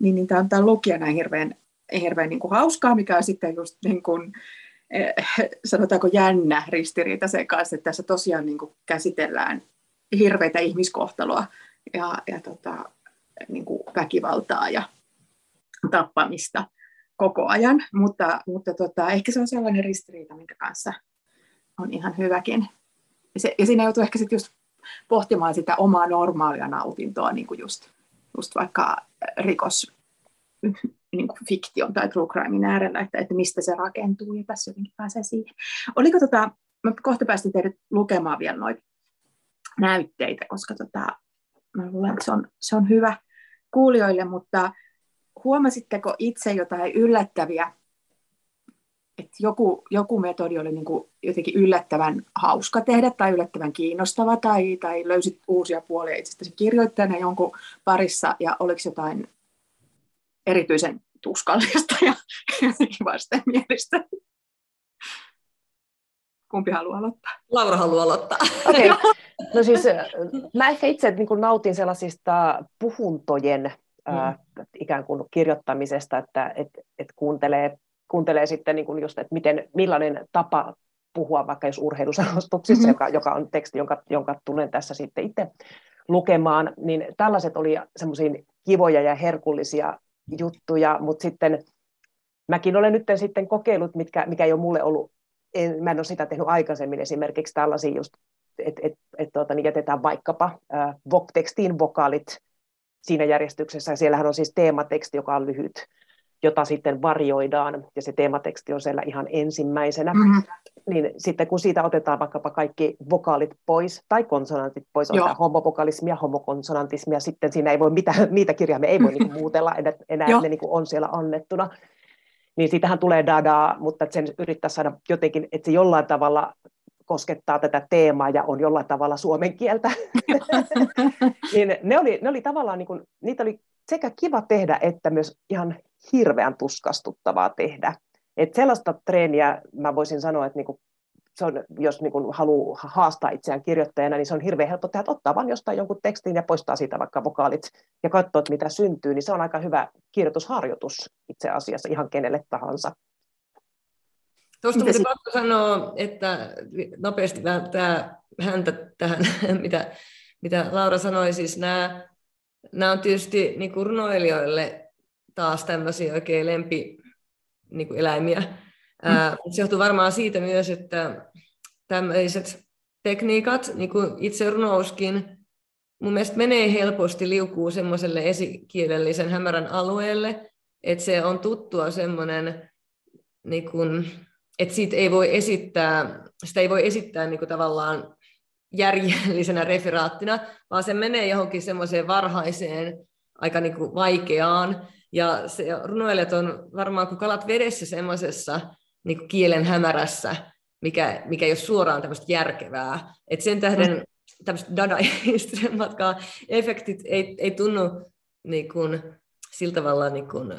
niin, niin tämä antaa lukijana hirveän hirveän niin kuin hauskaa, mikä on sitten just niin kuin, sanotaanko jännä ristiriita sen kanssa, että tässä tosiaan niin kuin käsitellään hirveitä ihmiskohtaloa ja, ja tota, niin kuin väkivaltaa ja tappamista koko ajan, mutta, mutta tota, ehkä se on sellainen ristiriita, minkä kanssa on ihan hyväkin. Se, ja siinä joutuu ehkä sitten just pohtimaan sitä omaa normaalia nautintoa, niin kuin just, just vaikka rikos, niin kuin fiktion tai true crimein äärellä, että, että mistä se rakentuu, ja tässä jotenkin pääsee siihen. Oliko tota, mä kohta päästin teidät lukemaan vielä noita näytteitä, koska tota, mä luulen, että se on, se on hyvä kuulijoille, mutta huomasitteko itse jotain yllättäviä, että joku, joku metodi oli niin kuin jotenkin yllättävän hauska tehdä tai yllättävän kiinnostava tai, tai löysit uusia puolia itsestäsi kirjoittajana jonkun parissa ja oliko jotain erityisen tuskallista ja vastenmielistä? Kumpi haluaa aloittaa? Laura haluaa aloittaa. Okay. No siis, mä ehkä itse niin kuin nautin sellaisista puhuntojen Ää, ikään kuin kirjoittamisesta, että et, et kuuntelee, kuuntelee sitten niin kuin just, että miten, millainen tapa puhua vaikka jos urheilusanostuksissa, mm-hmm. joka, joka on teksti, jonka, jonka tulen tässä sitten itse lukemaan, niin tällaiset oli semmoisia kivoja ja herkullisia juttuja, mutta sitten mäkin olen nyt sitten kokeillut, mitkä, mikä ei ole mulle ollut, en, mä en ole sitä tehnyt aikaisemmin, esimerkiksi tällaisia just, että et, et, tuota, niin jätetään vaikkapa ää, vok, tekstiin vokaalit siinä järjestyksessä, ja siellähän on siis teemateksti, joka on lyhyt, jota sitten varjoidaan, ja se teemateksti on siellä ihan ensimmäisenä, mm-hmm. niin sitten kun siitä otetaan vaikkapa kaikki vokaalit pois, tai konsonantit pois, on homovokalismia, homokonsonantismia, sitten siinä ei voi mitään, niitä kirjaimia ei voi niinku muutella enää, ne niinku on siellä annettuna, niin siitähän tulee dadaa, mutta sen yrittää saada jotenkin, että se jollain tavalla koskettaa tätä teemaa ja on jollain tavalla suomen kieltä. niin ne oli, ne oli tavallaan, niin kuin, niitä oli sekä kiva tehdä, että myös ihan hirveän tuskastuttavaa tehdä. Et sellaista treeniä mä voisin sanoa, että niin kuin, se on, jos niin kuin haluaa haastaa itseään kirjoittajana, niin se on hirveän helppo tehdä, että ottaa vaan jostain jonkun tekstin ja poistaa siitä vaikka vokaalit ja katsoo, että mitä syntyy, niin se on aika hyvä kirjoitusharjoitus itse asiassa ihan kenelle tahansa. Tuosta on pakko sanoa, että nopeasti tämä häntä tähän, mitä, mitä Laura sanoi, siis nämä, nämä on tietysti niin kuin runoilijoille taas tämmöisiä oikein lempieläimiä. Niin se johtuu varmaan siitä myös, että tämmöiset tekniikat, niin kuin itse runouskin, mun mielestä menee helposti liukuu semmoiselle esikielellisen hämärän alueelle, että se on tuttua semmoinen, niin kuin, että siitä ei voi esittää, sitä ei voi esittää niin kuin tavallaan järjellisenä referaattina, vaan se menee johonkin semmoiseen varhaiseen, aika niin kuin vaikeaan. Ja se runoilijat on varmaan kuin kalat vedessä semmoisessa niin kuin kielen hämärässä, mikä, mikä ei ole suoraan tämmöistä järkevää. Et sen tähden tämmöistä dadaistisen matkaa efektit ei, ei tunnu niin kuin, sillä tavalla niin kuin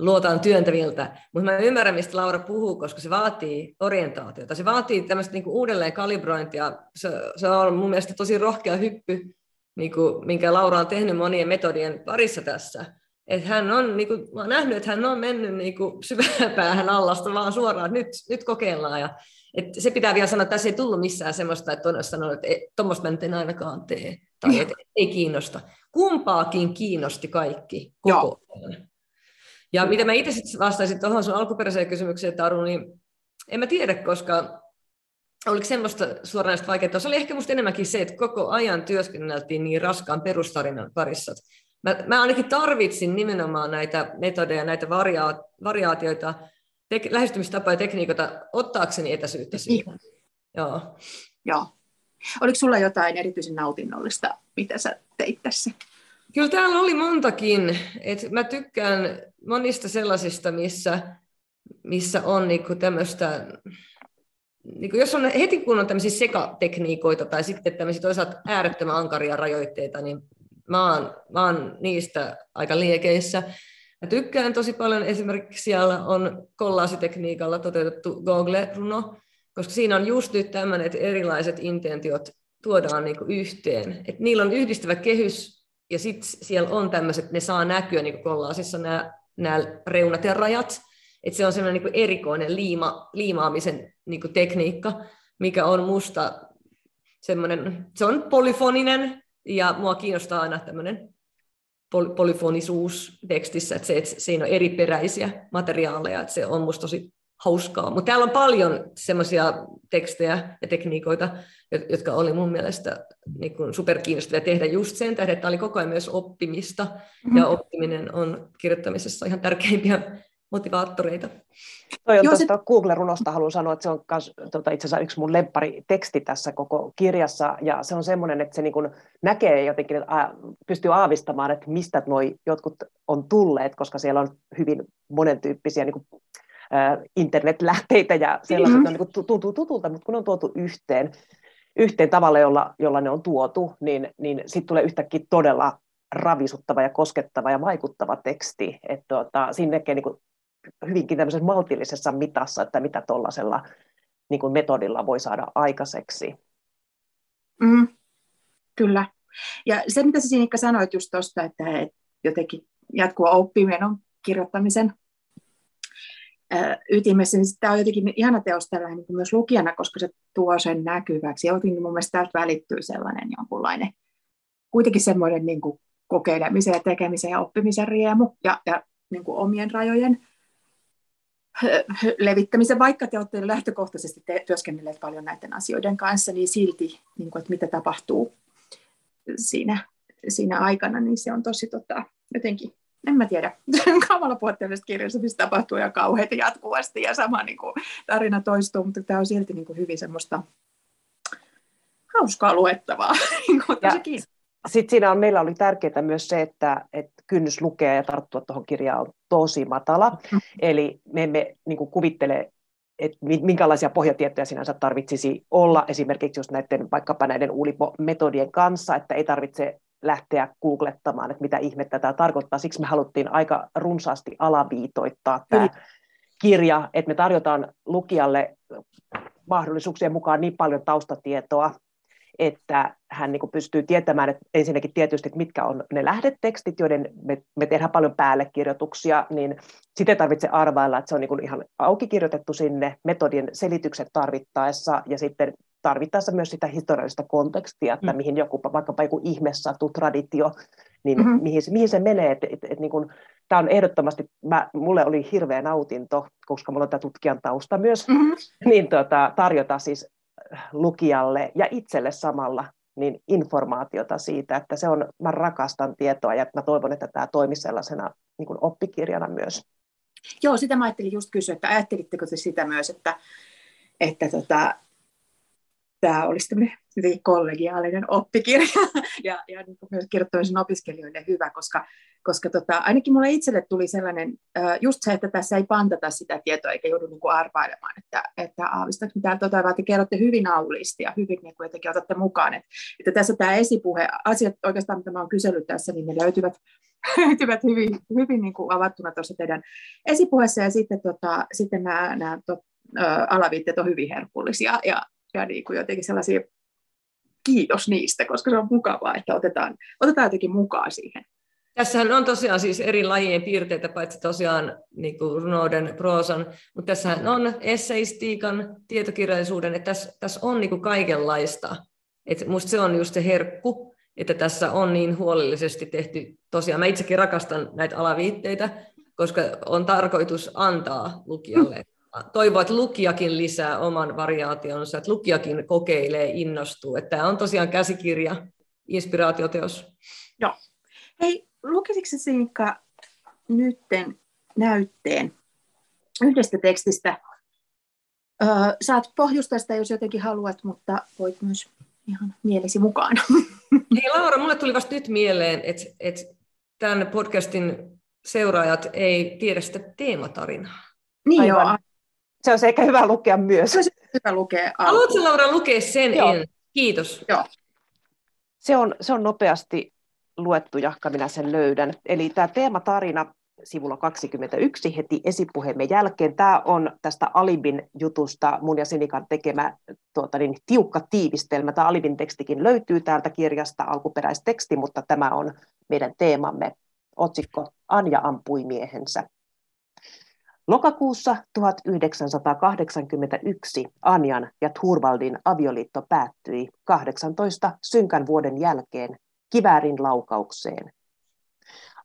luotaan työntäviltä, mutta mä ymmärrän, mistä Laura puhuu, koska se vaatii orientaatiota. Se vaatii tämmöistä niinku uudelleen kalibrointia. Se, se on mun mielestä tosi rohkea hyppy, niinku, minkä Laura on tehnyt monien metodien parissa tässä. Et hän on, niinku, mä oon nähnyt, että hän on mennyt niinku syvään päähän allasta vaan suoraan, nyt, nyt kokeillaan. Ja, et se pitää vielä sanoa, että tässä ei tullut missään semmoista, että on sanonut, että tuommoista mä nyt en ainakaan tee, tai että ei kiinnosta. Kumpaakin kiinnosti kaikki koko ajan. Ja mitä mä itse sitten vastaisin tuohon sun alkuperäiseen kysymykseen, Taru, niin en mä tiedä, koska oliko semmoista suoranaista vaikeaa. Se oli ehkä musta enemmänkin se, että koko ajan työskenneltiin niin raskaan perustarinan parissa. Mä, mä ainakin tarvitsin nimenomaan näitä metodeja, näitä varia- variaatioita, te- lähestymistapaa ja tekniikoita ottaakseni etäisyyttä siihen. Joo. Joo. Oliko sulla jotain erityisen nautinnollista, mitä sä teit tässä? Kyllä täällä oli montakin. Et mä tykkään monista sellaisista, missä, missä on niinku tämmöistä, niinku jos on heti kun on tämmöisiä sekatekniikoita tai sitten tämmöisiä toisaalta äärettömän ankaria rajoitteita, niin mä oon, mä oon niistä aika liekeissä. Mä tykkään tosi paljon, esimerkiksi siellä on kollaasitekniikalla toteutettu Google-runo, koska siinä on just nyt tämmöinen, että erilaiset intentiot tuodaan niinku yhteen. Et niillä on yhdistävä kehys, ja sitten siellä on tämmöiset, ne saa näkyä, niin kuin kollaasissa nämä nämä reunat ja rajat. Että se on sellainen niin kuin erikoinen liima, liimaamisen niin kuin tekniikka, mikä on musta semmoinen, se on polyfoninen ja mua kiinnostaa aina tämmöinen pol- polyfonisuus tekstissä, että se, että siinä on eriperäisiä materiaaleja, että se on musta tosi hauskaa. Mutta täällä on paljon semmoisia tekstejä ja tekniikoita, jotka oli mun mielestä niin kuin superkiinnostavia tehdä just sen tähden, että tämä oli koko ajan myös oppimista, mm-hmm. ja oppiminen on kirjoittamisessa ihan tärkeimpiä motivaattoreita. Toi on joo, tosta, se... Google-runosta haluan sanoa, että se on kans, tota, itse asiassa yksi mun lemppariteksti tässä koko kirjassa, ja se on semmoinen, että se niin kun näkee jotenkin, että a, pystyy aavistamaan, että mistä noi jotkut on tulleet, koska siellä on hyvin monentyyppisiä niin kun, ä, internetlähteitä ja sellaiset, mm-hmm. on, niin tuntuu tutulta, mutta kun ne on tuotu yhteen, yhteen tavalla, jolla, jolla ne on tuotu, niin, niin sitten tulee yhtäkkiä todella ravisuttava ja koskettava ja vaikuttava teksti, että tuota, siinä näkee niin kun, hyvinkin tämmöisessä maltillisessa mitassa, että mitä tuollaisella niin kuin metodilla voi saada aikaiseksi. Mm, kyllä. Ja se, mitä sä Sinikka sanoit just tuosta, että jotenkin jatkuva oppiminen on kirjoittamisen äh, ytimessä, niin tämä on jotenkin ihana teos tällä niin kuin myös lukijana, koska se tuo sen näkyväksi. Ja jotenkin mun mielestä täältä välittyy sellainen jonkunlainen, kuitenkin semmoinen niin kuin kokeilemisen ja tekemisen ja oppimisen riemu ja, ja niin kuin omien rajojen levittämisen, vaikka te olette lähtökohtaisesti työskennelleet paljon näiden asioiden kanssa, niin silti, niin kuin, että mitä tapahtuu siinä, siinä aikana, niin se on tosi tota, jotenkin, en mä tiedä, kamala puhua tällaisesta kirjasta, missä tapahtuu ja kauheita jatkuvasti ja sama niin kuin, tarina toistuu, mutta tämä on silti niin kuin, hyvin semmoista hauskaa luettavaa. Sitten siinä on, meillä oli tärkeää myös se, että, että kynnys lukea ja tarttua tuohon kirjaan on tosi matala. Mm-hmm. Eli me emme niin kuin kuvittele, että minkälaisia pohjatietoja sinänsä tarvitsisi olla esimerkiksi just näiden, vaikkapa näiden Oulipo-metodien kanssa, että ei tarvitse lähteä googlettamaan, että mitä ihmettä tämä tarkoittaa. Siksi me haluttiin aika runsaasti alaviitoittaa tämä mm-hmm. kirja, että me tarjotaan lukijalle mahdollisuuksien mukaan niin paljon taustatietoa, että hän niin kuin pystyy tietämään, että ensinnäkin tietysti, että mitkä on ne lähdetekstit, joiden me, me tehdään paljon päällekirjoituksia, niin sitä ei tarvitse arvailla, että se on niin kuin ihan auki kirjoitettu sinne metodien selitykset tarvittaessa ja sitten tarvittaessa myös sitä historiallista kontekstia, että mm. mihin joku, vaikkapa joku ihmessatu traditio, niin mm-hmm. mihin, mihin se menee. Et, et, et, niin kuin, tämä on ehdottomasti, mä, mulle oli hirveä nautinto, koska mulla on tämä tutkijan tausta myös, mm-hmm. niin tuota, tarjota siis lukijalle ja itselle samalla niin informaatiota siitä, että se on, mä rakastan tietoa ja mä toivon, että tämä toimii sellaisena niin kuin oppikirjana myös. Joo, sitä mä ajattelin just kysyä, että ajattelitteko te sitä myös, että, että tota, tämä olisi tämmöinen kollegiaalinen oppikirja ja, ja myös kirjoittamisen opiskelijoille hyvä, koska, koska tota, ainakin mulle itselle tuli sellainen, just se, että tässä ei pantata sitä tietoa eikä joudu niin kuin arvailemaan, että, että aavistatko mitään tota, vaan te kerrotte hyvin aulisti ja hyvin niin kuin jotenkin otatte mukaan. Että, että tässä tämä esipuhe, asiat oikeastaan mitä mä oon kysellyt tässä, niin ne löytyvät, löytyvät hyvin, hyvin niin kuin avattuna tuossa teidän esipuheessa ja sitten, tota, sitten nämä, nämä tot, ä, alaviitteet on hyvin herkullisia ja ja niin kuin jotenkin sellaisia, kiitos niistä, koska se on mukavaa, että otetaan, otetaan jotenkin mukaan siihen. Tässähän on tosiaan siis eri lajien piirteitä, paitsi tosiaan niin kuin runouden, proosan, mutta tässähän on esseistiikan, tietokirjallisuuden, että tässä, tässä on niin kuin kaikenlaista. Et musta se on just se herkku, että tässä on niin huolellisesti tehty tosiaan. Mä itsekin rakastan näitä alaviitteitä, koska on tarkoitus antaa lukijalle. Mm. Toivoa, että lukijakin lisää oman variaationsa, että lukijakin kokeilee, innostuu. Että tämä on tosiaan käsikirja, inspiraatioteos. Joo. Hei, lukisitko sä Sinikka nytten näytteen yhdestä tekstistä? Öö, saat pohjustaa sitä, jos jotenkin haluat, mutta voit myös ihan mielesi mukaan. Hei Laura, mulle tuli vasta nyt mieleen, että, että tämän podcastin seuraajat ei tiedä sitä teematarinaa. Niin aivan. Joo. Se on ehkä hyvä lukea myös. Se on hyvä lukea. Haluatko Laura lukea sen? Joo. En. Kiitos. Joo. Se on, se on nopeasti luettu, jahka minä sen löydän. Eli tämä teematarina sivulla kaksikymmentäyksi heti esipuheemme jälkeen. Tämä on tästä Alibin jutusta mun ja Sinikan tekemä tuota niin, tiukka tiivistelmä. Tämä Alibin tekstikin löytyy täältä kirjasta, alkuperäisteksti, mutta tämä on meidän teemamme otsikko Anja ampui miehensä. Lokakuussa tuhatyhdeksänsataakahdeksankymmentäyksi Anjan ja Thorvaldin avioliitto päättyi kahdeksantoista synkän vuoden jälkeen kiväärin laukaukseen.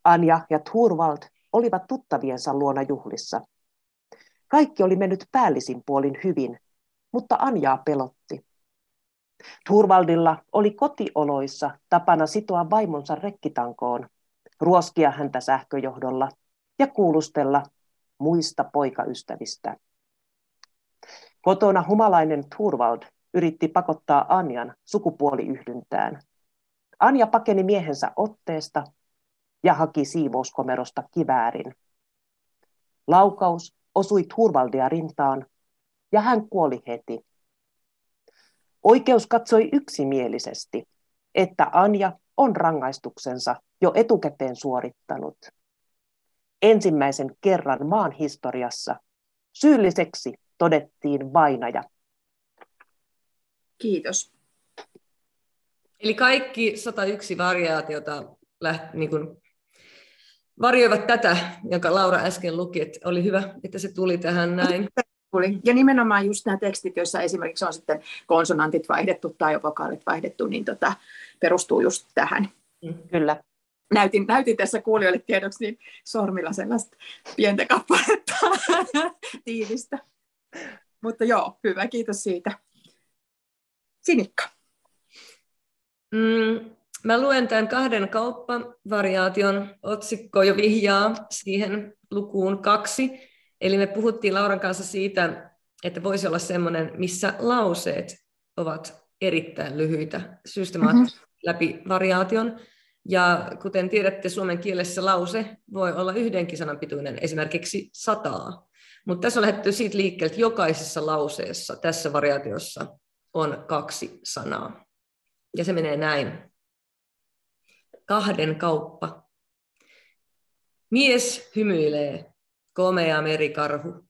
Anja ja Thorvald olivat tuttaviensa luona juhlissa. Kaikki oli mennyt päällisin puolin hyvin, mutta Anjaa pelotti. Thorvaldilla oli kotioloissa tapana sitoa vaimonsa rekkitankoon, ruoskia häntä sähköjohdolla ja kuulustella muista poikaystävistä. Kotona humalainen Thorvald yritti pakottaa Anjan sukupuoliyhdyntään. Anja pakeni miehensä otteesta ja haki siivouskomerosta kiväärin. Laukaus osui Thorvaldia rintaan ja hän kuoli heti. Oikeus katsoi yksimielisesti, että Anja on rangaistuksensa jo etukäteen suorittanut. Ensimmäisen kerran maan historiassa syylliseksi todettiin vainaja. Kiitos. Eli kaikki sata yksi variaatiota läht, niin kuin, varjoivat tätä, jonka Laura äsken luki, että oli hyvä, että se tuli tähän näin. Ja nimenomaan just nämä tekstit, joissa esimerkiksi on sitten konsonantit vaihdettu tai vokaalit vaihdettu, niin tota, perustuu just tähän. Kyllä. Näytin, näytin tässä kuulijoille tiedoksi niin sormilla sellaista pientä kappaletta tiivistä. Mutta joo, hyvä, kiitos siitä. Sinikka. Mm, mä luen tämän kahden kauppavariaation. Otsikko jo vihjaa siihen lukuun kaksi. Eli me puhuttiin Lauran kanssa siitä, että voisi olla sellainen, missä lauseet ovat erittäin lyhyitä systemaattisesti mm-hmm. läpi variaation. Ja kuten tiedätte, suomen kielessä lause voi olla yhdenkin sanan pituinen, esimerkiksi sataa. Mutta tässä on lähdetty siitä liikkeelle, että jokaisessa lauseessa tässä variaatiossa on kaksi sanaa. Ja se menee näin. Kahden kauppa. Mies hymyilee, komea merikarhu.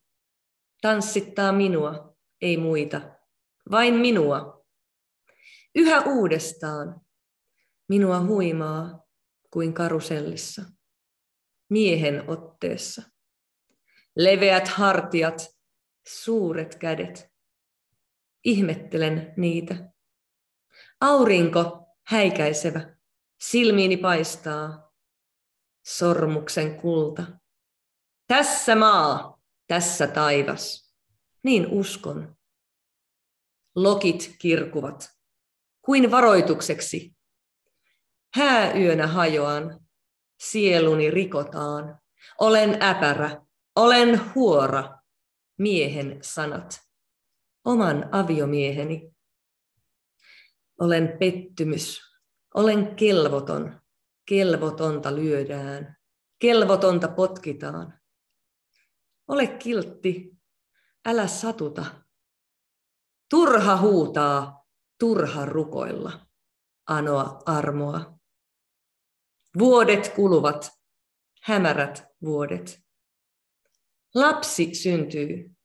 Tanssittaa minua, ei muita, vain minua. Yhä uudestaan. Minua huimaa kuin karusellissa, miehen otteessa. Leveät hartiat, suuret kädet. Ihmettelen niitä. Aurinko häikäisevä, silmiini paistaa. Sormuksen kulta. Tässä maa, tässä taivas. Niin uskon. Lokit kirkuvat, kuin varoitukseksi. Hääyönä hajoan, sieluni rikotaan. Olen äpärä, olen huora, miehen sanat, oman aviomieheni. Olen pettymys, olen kelvoton, kelvotonta lyödään, kelvotonta potkitaan. Ole kiltti, älä satuta. Turha huutaa, turha rukoilla, anoa armoa. Vuodet kuluvat, hämärät vuodet. Lapsi syntyy,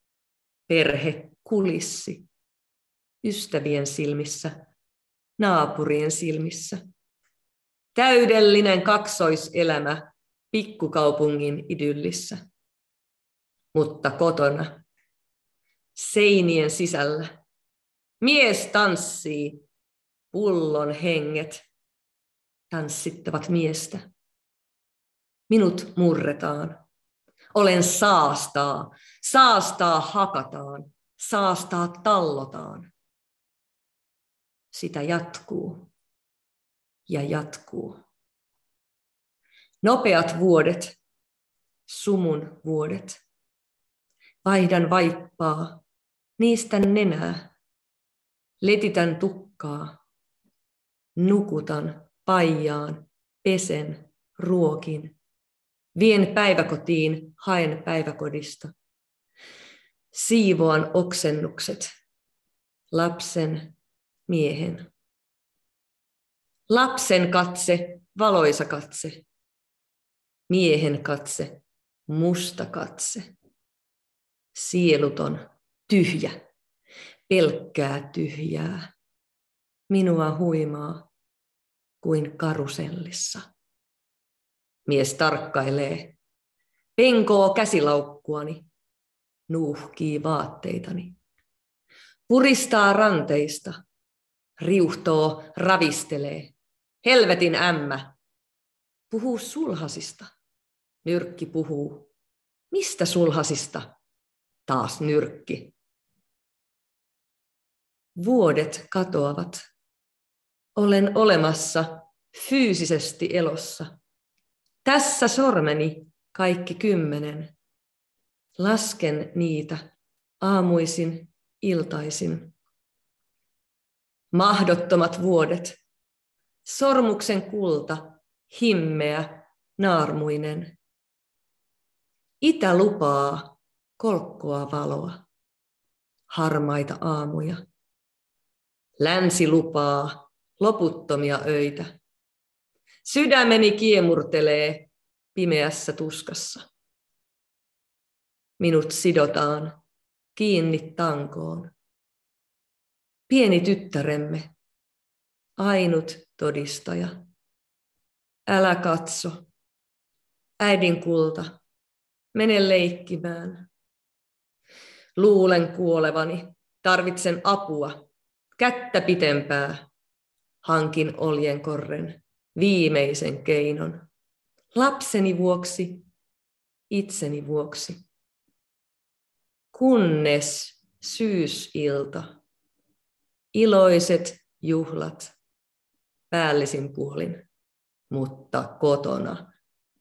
perhe kulissi, ystävien silmissä, naapurien silmissä. Täydellinen kaksoiselämä pikkukaupungin idyllissä. Mutta kotona, seinien sisällä, mies tanssii, pullon henget. Tanssittavat miestä. Minut murretaan. Olen saastaa. Saastaa hakataan. Saastaa tallotaan. Sitä jatkuu. Ja jatkuu. Nopeat vuodet. Sumun vuodet. Vaihdan vaippaa. Niistän nenää. Letitän tukkaa. Nukutan. Paijaan, pesen, ruokin. Vien päiväkotiin, haen päiväkodista. Siivoan oksennukset. Lapsen, miehen. Lapsen katse, valoisa katse. Miehen katse, musta katse. Sieluton, tyhjä. Pelkkää tyhjää. Minua huimaa. Kuin karusellissa. Mies tarkkailee, penkoo käsilaukkuani, nuuhkii vaatteitani, puristaa ranteista, riuhtoo, ravistelee, helvetin ämmä, puhuu sulhasista, nyrkki puhuu, mistä sulhasista, taas nyrkki. Vuodet katoavat, olen olemassa, fyysisesti elossa. Tässä sormeni kaikki kymmenen. Lasken niitä aamuisin, iltaisin. Mahdottomat vuodet. Sormuksen kulta, himmeä, naarmuinen. Itä lupaa kolkkoa valoa. Harmaita aamuja. Länsi lupaa loputtomia öitä. Sydämeni kiemurtelee pimeässä tuskassa. Minut sidotaan kiinni tankoon. Pieni tyttäremme, ainut todistaja. Älä katso, äidin kulta, mene leikkimään. Luulen kuolevani, tarvitsen apua, kättä pitempää. Hankin oljenkorren. Viimeisen keinon. Lapseni vuoksi, itseni vuoksi. Kunnes syysilta. Iloiset juhlat. Päällisin puolin, mutta kotona.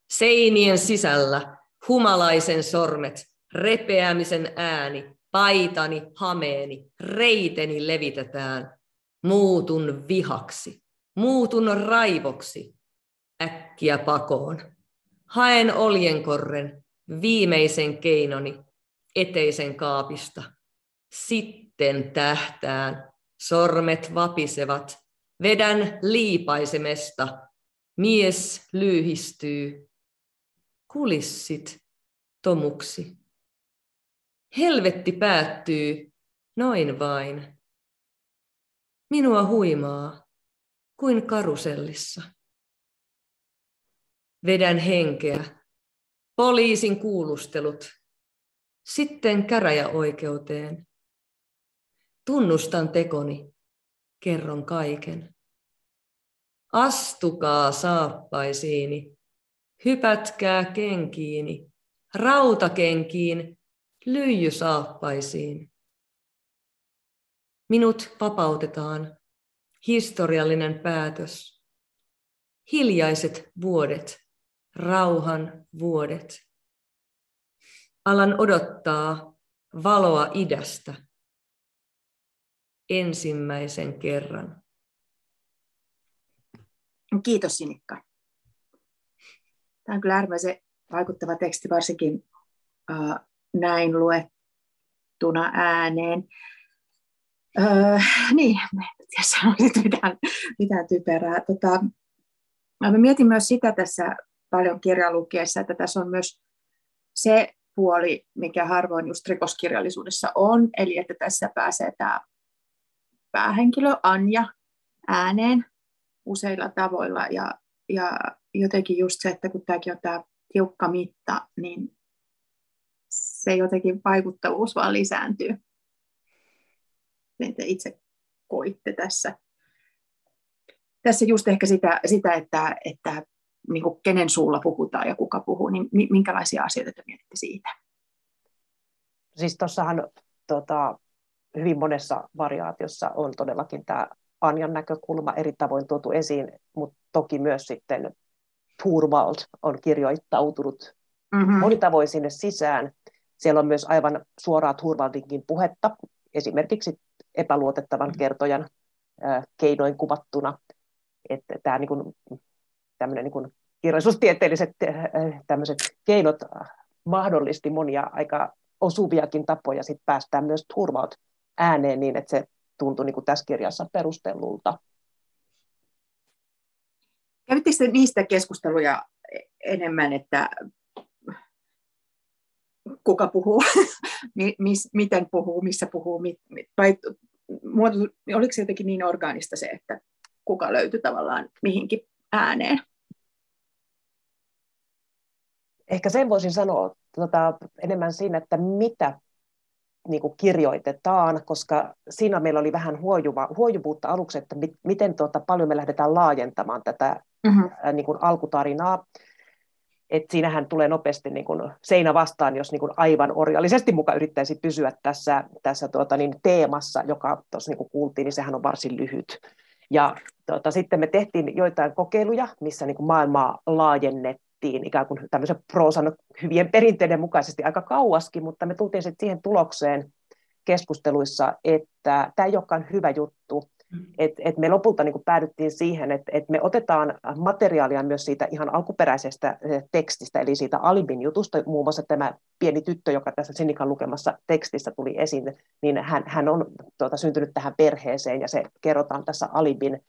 Seinien sisällä humalaisen sormet, repeämisen ääni, paitani, hameeni, reiteni levitetään. Muutun vihaksi. Muutun raivoksi, äkkiä pakoon. Haen oljenkorren, viimeisen keinoni, eteisen kaapista. Sitten tähtään, sormet vapisevat, vedän liipaisemesta. Mies lyyhistyy, kulissit tomuksi. Helvetti päättyy, noin vain. Minua huimaa. Kuin karusellissa. Vedän henkeä, poliisin kuulustelut, sitten käräjäoikeuteen. Tunnustan tekoni, kerron kaiken. Astukaa saappaisiini, hypätkää kenkiini, rautakenkiin, lyijysaappaisiin. Minut vapautetaan. Historiallinen päätös. Hiljaiset vuodet. Rauhan vuodet. Alan odottaa valoa idästä. Ensimmäisen kerran. Kiitos Sinikka. Tämä on kyllä äärimmäisen vaikuttava teksti, varsinkin äh, näin luettuna ääneen. Öö, niin, en tiedä sanoisit mitään, mitään typerää. Tota, mä mietin myös sitä tässä paljon kirjalukiessa, että tässä on myös se puoli, mikä harvoin just rikoskirjallisuudessa on, eli että tässä pääsee tämä päähenkilö Anja ääneen useilla tavoilla, ja, ja jotenkin just se, että kun tämäkin on tämä tiukka mitta, niin se jotenkin vaikuttavuus vaan lisääntyy. Te itse koitte tässä. Tässä just ehkä sitä, sitä että, että niin kuin kenen suulla puhutaan ja kuka puhuu, niin minkälaisia asioita te mietitte siitä? Siis tuossahan tota, hyvin monessa variaatiossa on todellakin tämä Anjan näkökulma eri tavoin tuotu esiin, mutta toki myös sitten Thorvald on kirjoittautunut mm-hmm. monin tavoin sinne sisään. Siellä on myös aivan suoraa Thorvaldinkin puhetta. Esimerkiksi epäluotettavan kertojan keinoin kuvattuna, että tämä niin kuin, tämmöinen niin kuin kirjallisuustieteelliset tämmöiset keinot mahdollisti monia aika osuviakin tapoja sit päästää myös Thorvald ääneen niin, että se tuntui niin kuin tässä kirjassa perustellulta. Kävittekö te niistä keskusteluja enemmän, että kuka puhuu, miten puhuu, missä puhuu, mit, mit, vai oliko se jotenkin niin orgaanista se, että kuka löytyi tavallaan mihinkin ääneen? Ehkä sen voisin sanoa tota, enemmän siinä, että mitä niin kuin kirjoitetaan, koska siinä meillä oli vähän huojuva, huojuvuutta aluksi, että mit, miten tota, paljon me lähdetään laajentamaan tätä mm-hmm. ää, niin kuin alkutarinaa. Et siinähän tulee nopeasti niin kuin seinä vastaan, jos niin kuin aivan orjallisesti muka yrittäisi pysyä tässä, tässä tuota, niin teemassa, joka tuossa niin kuin kuultiin, niin sehän on varsin lyhyt. Ja tuota, sitten me tehtiin joitain kokeiluja, missä niin kuin maailmaa laajennettiin ikään kuin tämmöisen proosan hyvien perinteiden mukaisesti aika kauaskin, mutta me tultiin sitten siihen tulokseen keskusteluissa, että tämä ei olekaan hyvä juttu. Et, et me lopulta niin kuin päädyttiin siihen, että et me otetaan materiaalia myös siitä ihan alkuperäisestä tekstistä, eli siitä Alibin jutusta, muun muassa tämä pieni tyttö, joka tässä Sinikan lukemassa tekstissä tuli esiin, niin hän, hän on tuota, syntynyt tähän perheeseen, ja se kerrotaan tässä Alibin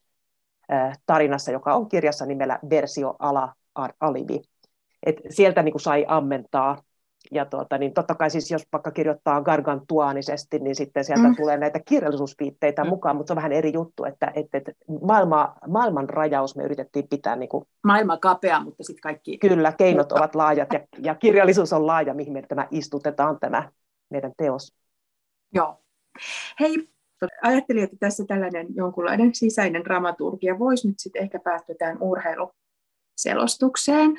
äh, tarinassa, joka on kirjassa nimellä Versio ala Alibi. Et sieltä niin kuin sai ammentaa. Ja tuota, niin totta kai siis, jos vaikka kirjoittaa gargantuaanisesti, niin sitten sieltä mm. tulee näitä kirjallisuusviitteitä mm. mukaan, mutta se on vähän eri juttu, että, että, että maailma, maailman rajaus me yritettiin pitää. Niin kuin, maailma kapea, mutta sitten kaikki... Kyllä, keinot ovat laajat ja, ja kirjallisuus on laaja, mihin me tämä istutetaan tämä meidän teos. Joo. Hei, ajattelin, että tässä tällainen jonkunlainen sisäinen dramaturgia voisi nyt sitten ehkä päästä tämän urheiluselostukseen.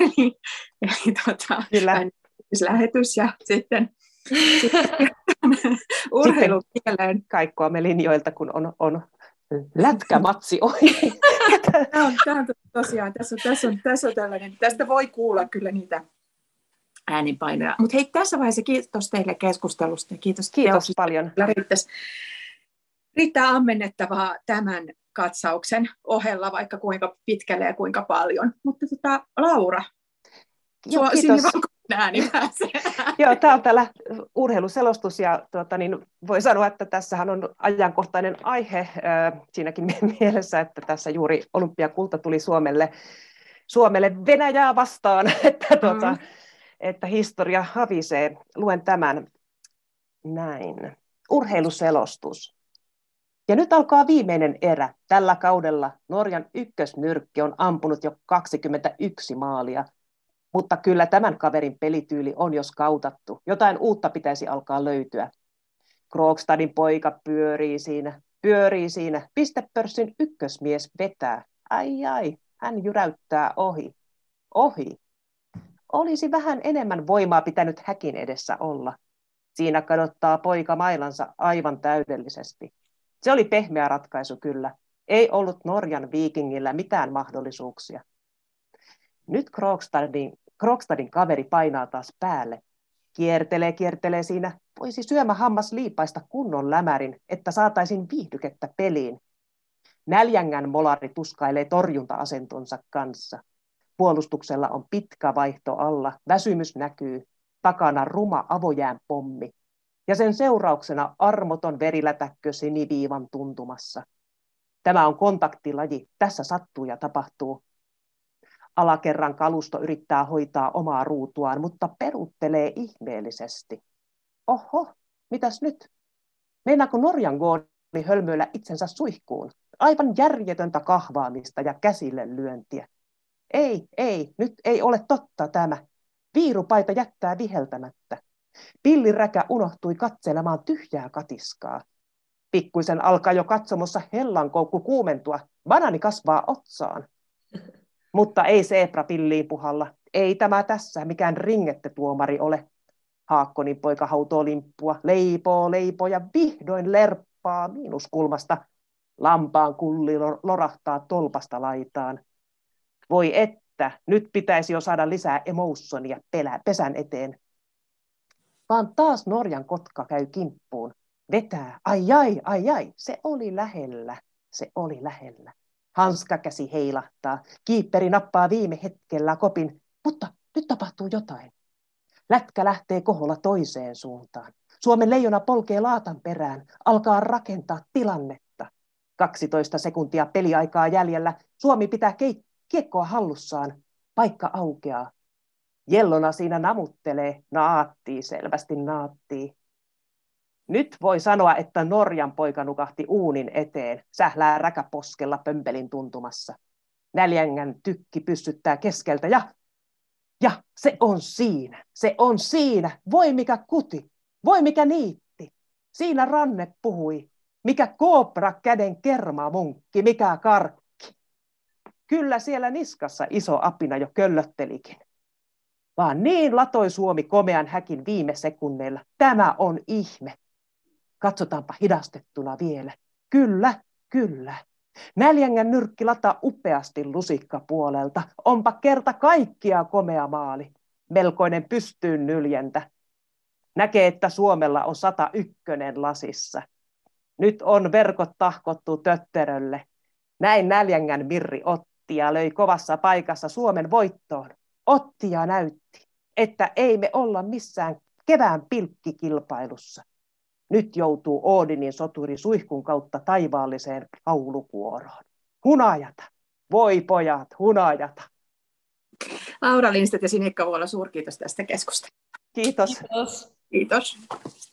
Eli, eli tota, lähetys ja sitten, sitten urheilukieleen. Kaikkoa me linjoilta, kun on, on lätkämatsi ohi. Tämä on, tämä on tosiaan, tässä on, tässä on, tässä on tällainen, tästä voi kuulla kyllä niitä äänipainoja. Mutta hei, tässä vaiheessa kiitos teille keskustelusta. Kiitos, kiitos teille paljon. Riittäisi, riittää ammennettavaa tämän katsauksen ohella, vaikka kuinka pitkälle ja kuinka paljon. Mutta tota, Laura, joo, kiitos. Ääni pääsee. Joo, täältä lähti urheiluselostus ja tuota, niin voi sanoa, että tässähän on ajankohtainen aihe äh, siinäkin mielessä, että tässä juuri olympiakulta tuli Suomelle, Suomelle Venäjää vastaan, että, tuota, mm. että historia havisee. Luen tämän näin. Urheiluselostus. Ja nyt alkaa viimeinen erä. Tällä kaudella Norjan ykkösnyrkki on ampunut jo kaksikymmentäyksi maalia. Mutta kyllä tämän kaverin pelityyli on jo skautattu. Jotain uutta pitäisi alkaa löytyä. Krogstadin poika pyörii siinä, pyörii siinä. Pistepörssin ykkösmies vetää. Ai ai, hän jyräyttää ohi. Ohi. Olisi vähän enemmän voimaa pitänyt häkin edessä olla. Siinä kadottaa poika mailansa aivan täydellisesti. Se oli pehmeä ratkaisu kyllä. Ei ollut Norjan viikingillä mitään mahdollisuuksia. Nyt Krogstadin, Krogstadin kaveri painaa taas päälle. Kiertelee, kiertelee siinä. Voisi syömähammas liipaista kunnon lämärin, että saataisiin viihdykettä peliin. Näljängän molari tuskailee torjunta-asentonsa kanssa. Puolustuksella on pitkä vaihto alla. Väsymys näkyy. Takana ruma avojään pommi. Ja sen seurauksena armoton verilätäkkö siniviivan tuntumassa. Tämä on kontaktilaji, tässä sattuu ja tapahtuu. Alakerran kalusto yrittää hoitaa omaa ruutuaan, mutta peruttelee ihmeellisesti. Oho, mitäs nyt? Meinaako Norjan gooni hölmöillä itsensä suihkuun? Aivan järjetöntä kahvaamista ja käsille lyöntiä. Ei, ei, nyt ei ole totta tämä. Viirupaita jättää viheltämättä. Pilliräkä unohtui katselemaan tyhjää katiskaa. Pikkuisen alkaa jo katsomossa hellankoukku kuumentua. Banani kasvaa otsaan. Mutta ei seepra pilliin puhalla. Ei tämä tässä mikään ringettetuomari ole. Haakkonin poika hautoo limppua, leipoo, leipoo ja vihdoin lerppaa miinuskulmasta. Lampaan kulli lorahtaa tolpasta laitaan. Voi että, nyt pitäisi jo saada lisää emotionia pelää pesän eteen. Vaan taas Norjan kotka käy kimppuun. Vetää. Ai ai, ai ai. Se oli lähellä. Se oli lähellä. Hanskakäsi heilahtaa. Kiipperi nappaa viime hetkellä kopin. Mutta nyt tapahtuu jotain. Lätkä lähtee koholla toiseen suuntaan. Suomen leijona polkee laatan perään. Alkaa rakentaa tilannetta. kaksitoista sekuntia peliaikaa jäljellä. Suomi pitää keik- kiekkoa hallussaan. Paikka aukeaa. Jellona siinä namuttelee, naattii, selvästi naattii. Nyt voi sanoa, että Norjan poika nukahti uunin eteen, sählää räkäposkella pömpelin tuntumassa. Näljängän tykki pyssyttää keskeltä ja Ja se on siinä, se on siinä, voi mikä kuti, voi mikä niitti. Siinä ranne puhui, mikä koopra käden kermamunkki, mikä karkki. Kyllä siellä niskassa iso apina jo köllöttelikin. Vaan niin latoi Suomi komean häkin viime sekunneilla. Tämä on ihme. Katsotaanpa hidastettuna vielä. Kyllä, kyllä. Näljängän nyrkki lataa upeasti lusikkapuolelta. Onpa kerta kaikkiaan komea maali. Melkoinen pystyyn nyljentä. Näkee, että Suomella on sata ykkönen lasissa. Nyt on verkot tahkottu tötterölle. Näin Näljängän Mirri otti ja löi kovassa paikassa Suomen voittoon. Otti ja näytti, että ei me olla missään kevään pilkkikilpailussa. Nyt joutuu Oodinin soturi suihkun kautta taivaalliseen laulukuoroon. Hunajata, voi pojat, hunajata. Laura Lindstedt ja Sinikka Vuola, suurkiitos tästä keskustelusta. Kiitos. Kiitos. Kiitos.